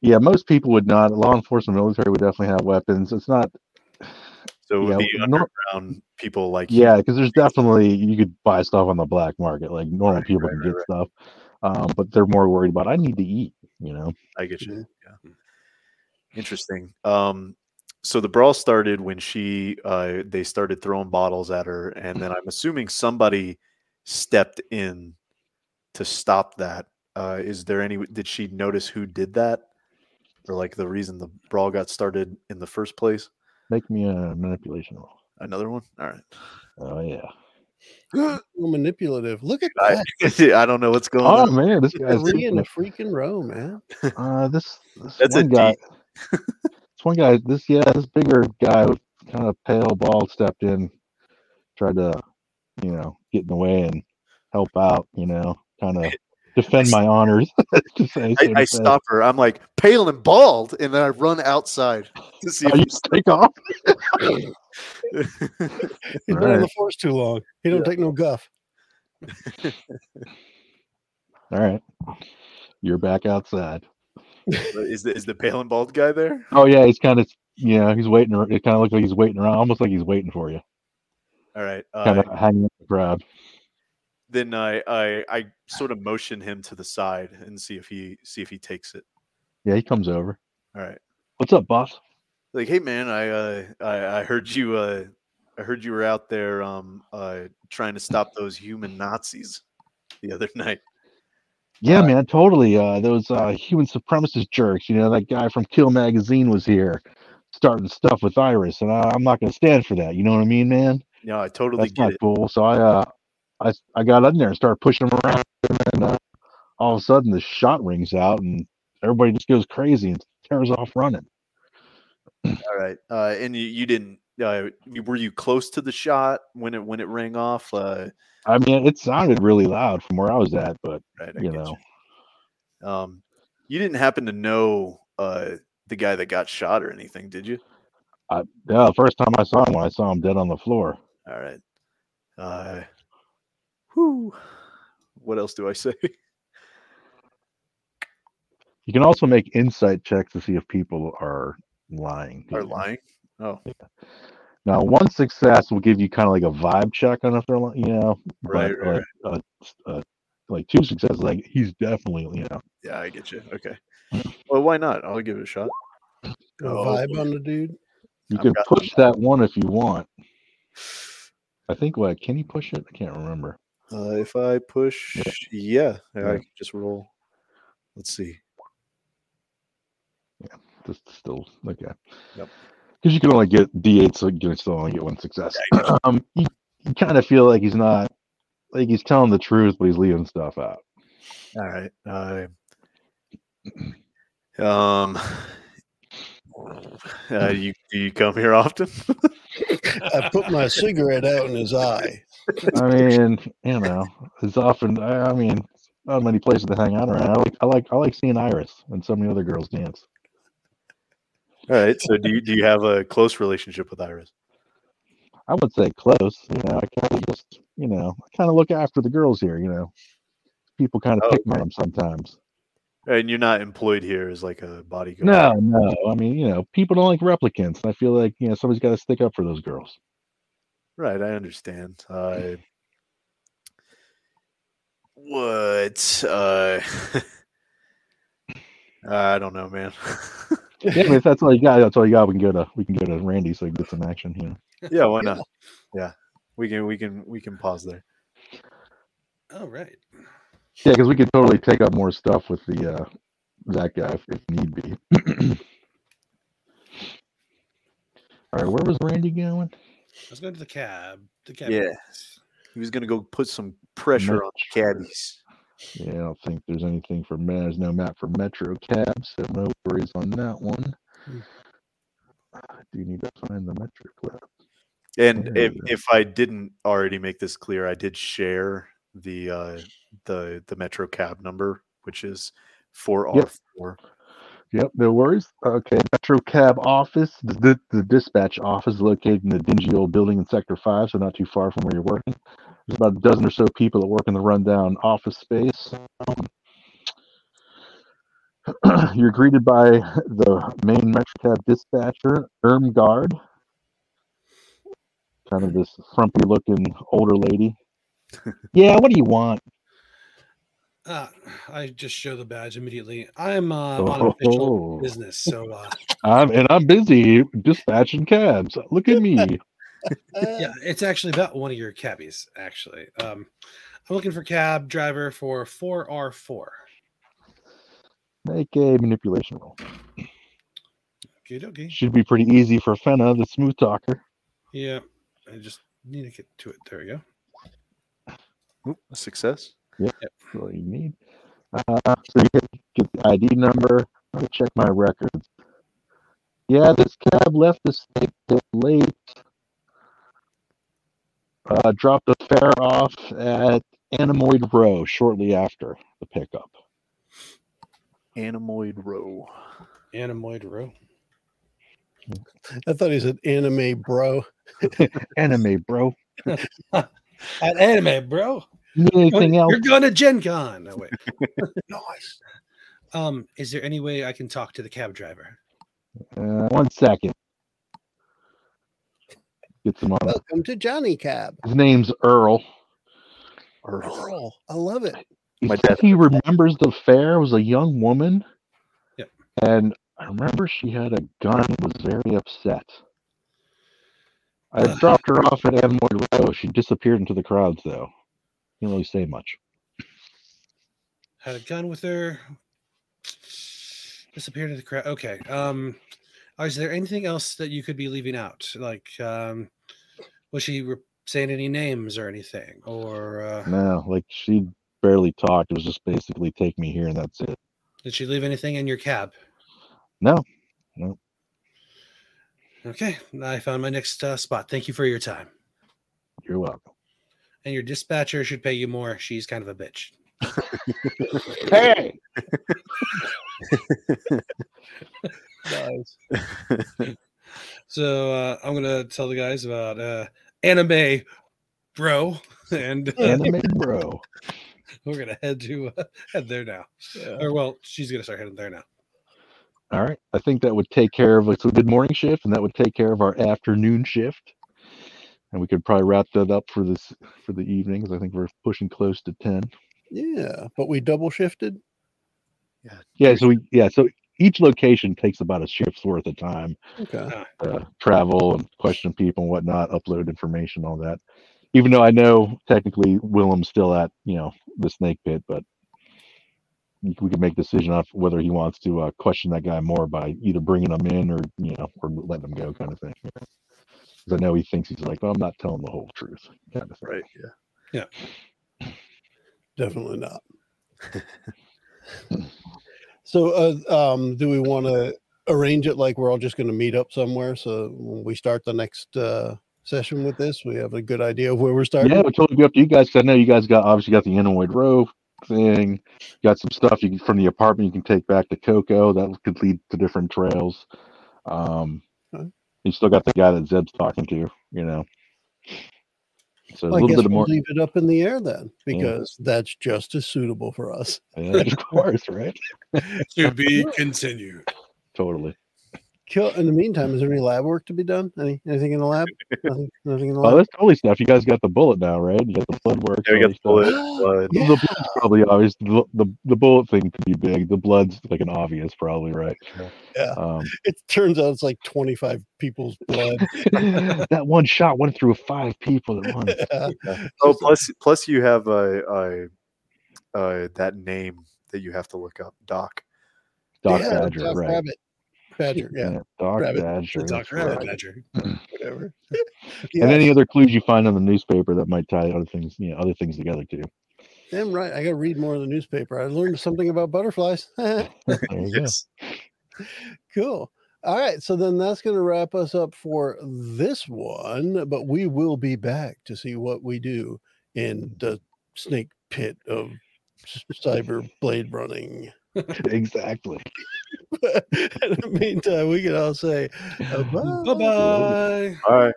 Yeah, most people would not. Law enforcement, military would definitely have weapons. It's not. So yeah, the underground nor- people like yeah, because there's definitely you could buy stuff on the black market. Like normal right, people right, can right, get right. stuff, um, but they're more worried about I need to eat. You know. I get you. Yeah. Interesting. Um. So the brawl started when she, uh, they started throwing bottles at her, and then I'm assuming somebody stepped in to stop that. Uh, is there any? Did she notice who did that, or like the reason the brawl got started in the first place? Make me a manipulation roll. Another one? All right. Oh, yeah. Manipulative. Look at that. I, I don't know what's going oh, on. Oh, man. This guy's in a freaking row, man. Uh, this, this That's one a guy. This one guy, this, yeah, this bigger guy with kind of pale bald stepped in, tried to, you know, get in the way and help out, you know, kind of defend my honors. I, I stop her. I'm like, pale and bald. And then I run outside to see oh, if you take off. He's right. Been on the force too long. He don't yeah. take no guff. All right. You're back outside. Is the, is the pale and bald guy there? Oh, yeah. He's kind of, yeah, he's waiting. It kind of looks like he's waiting around, almost like he's waiting for you. All right. Uh, kind of hanging up the crowd. Then I, I I sort of motion him to the side and see if he see if he takes it. Yeah, he comes over. All right. What's up, boss? Like, hey man, I uh, I, I heard you uh, I heard you were out there um uh, trying to stop those human Nazis the other night. Yeah, uh, man, totally. Uh, those uh, human supremacist jerks. You know, that guy from Kill magazine was here, starting stuff with Iris, and I, I'm not going to stand for that. You know what I mean, man? No, I totally That's get not it. Cool. So I. Uh, I I got in there and started pushing them around, and then uh, all of a sudden the shot rings out, and everybody just goes crazy and tears off running. All right, uh, and you you didn't uh, were you close to the shot when it when it rang off? Uh, I mean, it sounded really loud from where I was at, but right, you know, you. Um, you didn't happen to know uh, the guy that got shot or anything, did you? I, yeah, the first time I saw him, I saw him dead on the floor. All right. Uh, What else do I say? You can also make insight checks to see if people are lying. Are you? lying? Oh. Yeah. Now, one success will give you kind of like a vibe check on if they're lying, you know. Right, but, right, uh, right. Uh, uh, like two successes, like he's definitely, you know. Yeah, I get you. Okay. Well, why not? I'll give it a shot. A oh, vibe boy. on the dude? You I've can push that vibe. one if you want. I think, what, can you push it? I can't remember. Uh, if I push, yeah, yeah, yeah. I can just roll. Let's see. Yeah, just still okay. Yep. Because you can only get D eight, so you can still only get one success. Yeah, you um, you, you kind of feel like he's not, like he's telling the truth, but he's leaving stuff out. All right. Uh, um. Uh, you do you come here often? I put my cigarette out in his eye. I mean, you know, it's often. I mean, not many places to hang out around. I like, I like, I like seeing Iris and so many other girls dance. All right. So, do you do you have a close relationship with Iris? I would say close. You know, I kind of just, you know, I kind of look after the girls here. You know, people kind of oh, pick okay. on them sometimes. And you're not employed here as like a bodyguard. No, no. I mean, you know, people don't like replicants. I feel like, you know, somebody's got to stick up for those girls. Right, I understand. Uh, what? Uh, I don't know, man. Yeah, I mean, if that's all you got, that's all you got. We can go to we can go to Randy so we can get some action here. Yeah, why not? Yeah, we can we can we can pause there. All right. Yeah, because we could totally take up more stuff with the uh, that guy if, if need be. All right, where was Randy going? I was going to the cab. The cab. Yeah, he was going to go put some pressure Metro. on the cabbies. Yeah, I don't think there's anything for Met. There's no map for Metro Cab, so no worries on that one. I do need to find the Metro Cab. And if, if I didn't already make this clear, I did share the uh, the the Metro Cab number, which is four R four. Yep. Yep, no worries. Okay, Metro Cab office, the, the dispatch office located in the dingy old building in Sector five, so not too far from where you're working. There's about a dozen or so people that work in the rundown office space. Um, you're greeted by the main Metro Cab dispatcher, Ermgard. Kind of this frumpy-looking older lady. Yeah, what do you want? Uh, I just show the badge immediately. I'm uh, on oh, official oh. business, so uh, I'm and I'm busy dispatching cabs. Look at me. Yeah, it's actually about one of your cabbies. Actually, um, I'm looking for cab driver for four R four. Make a manipulation roll. Okay, okay. Should be pretty easy for Fenna, the smooth talker. Yeah, I just need to get to it. There we go. Oop, a success. Yep, yep. That's all you need. Uh, so you get the I D number. Let me check my records. Yeah, this cab left the Snake Pit late. Uh, dropped the fare off at Anamoid Row shortly after the pickup. Anamoid Row. Anamoid Row. I thought he said anime bro. Anime bro. At anime bro. Need anything you're, else? You're going to Gen Con. No, wait. Nice. Um, is there any way I can talk to the cab driver? Uh, one second. Get some on. Welcome to Johnny Cab. His name's Earl. Earl. Earl. I love it. He, My dad. he remembers the fair was a young woman. Yeah. And I remember she had a gun and was very upset. I uh, dropped her off at Anamoid Row. She disappeared into the crowds, though. Didn't really say much. Had a gun with her. Disappeared into the crowd. Okay. Um, is there anything else that you could be leaving out? Like, um, was she re- saying any names or anything? Or uh... no, like she barely talked. It was just basically take me here and that's it. Did she leave anything in your cab? No, no. Okay, I found my next uh, spot. Thank you for your time. You're welcome. And your dispatcher should pay you more. She's kind of a bitch. Hey. Nice. So uh, I'm gonna tell the guys about uh, Anime Bro and uh, Anime Bro. We're gonna head to uh, head there now. Yeah. Or well, she's gonna start heading there now. All right. I think that would take care of it's a good morning shift, and that would take care of our afternoon shift. And we could probably wrap that up for this for the evening because I think we're pushing close to ten. Yeah, but we double shifted. Yeah. Yeah. So we yeah. So each location takes about a shift's worth of time. Okay. Uh, travel and question people and whatnot, upload information, all that. Even though I know technically Willem's still at you know the Snake Pit, but we can make a decision on whether he wants to uh, question that guy more by either bringing him in or you know or letting him go, kind of thing. Because I know he thinks he's like, well, I'm not telling the whole truth, kind of thing. Right. Yeah. Yeah. Definitely not. So, uh, um, do we want to arrange it like we're all just going to meet up somewhere? So when we start the next uh, session with this, we have a good idea of where we're starting. Yeah, we'll totally be up to you guys. I know you guys got obviously got the Anamoid Row thing. You got some stuff you can, from the apartment you can take back to Coco. That could lead to different trails. Um, okay. You still got the guy that Zeb's talking to, you know. So well, a little I guess bit we'll more... leave it up in the air then, because yeah. That's just as suitable for us. Yeah, of course, right? To be continued. Totally. Kill. In the meantime, is there any lab work to be done? Any anything in the lab? nothing, nothing in the lab. Oh, that's totally stuff. You guys got the bullet now, right? You got the blood work. Yeah, we got the bullet. blood. Yeah. The blood's probably obvious. The, the the bullet thing could be big. The blood's like an obvious, probably right. Yeah. Um, it turns out it's like twenty-five people's blood. That one shot went through five people at once. Yeah. Yeah. Oh, plus plus you have a, a, a that name that you have to look up, Doc. Doc yeah, Badger, Doc right? Rabbit. Badger, yeah. yeah Doc Rabbit. Badger. Doc Rabbit Badger. Whatever. Yeah. And any other clues you find on the newspaper that might tie other things, you know, other things together too. Damn right. I gotta read more of the newspaper. I learned something about butterflies. There you yes. go. Cool. All right. So then that's gonna wrap us up for this one, but we will be back to see what we do in the Snake Pit of cyber blade running. Exactly. But in the meantime, we can all say bye bye. All right.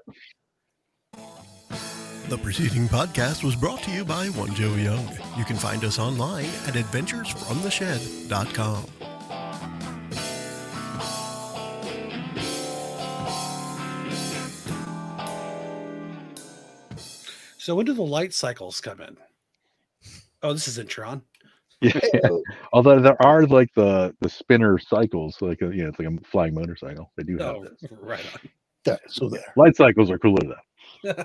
The preceding podcast was brought to you by One Joe Young. You can find us online at adventures from the shed dot com. So when do the light cycles come in? Oh, this is Intron. Yeah. Although there are like the, the spinner cycles, like a, you know, it's like a flying motorcycle. They do have oh, this. Right on. Yeah, so there. Light cycles are cooler though.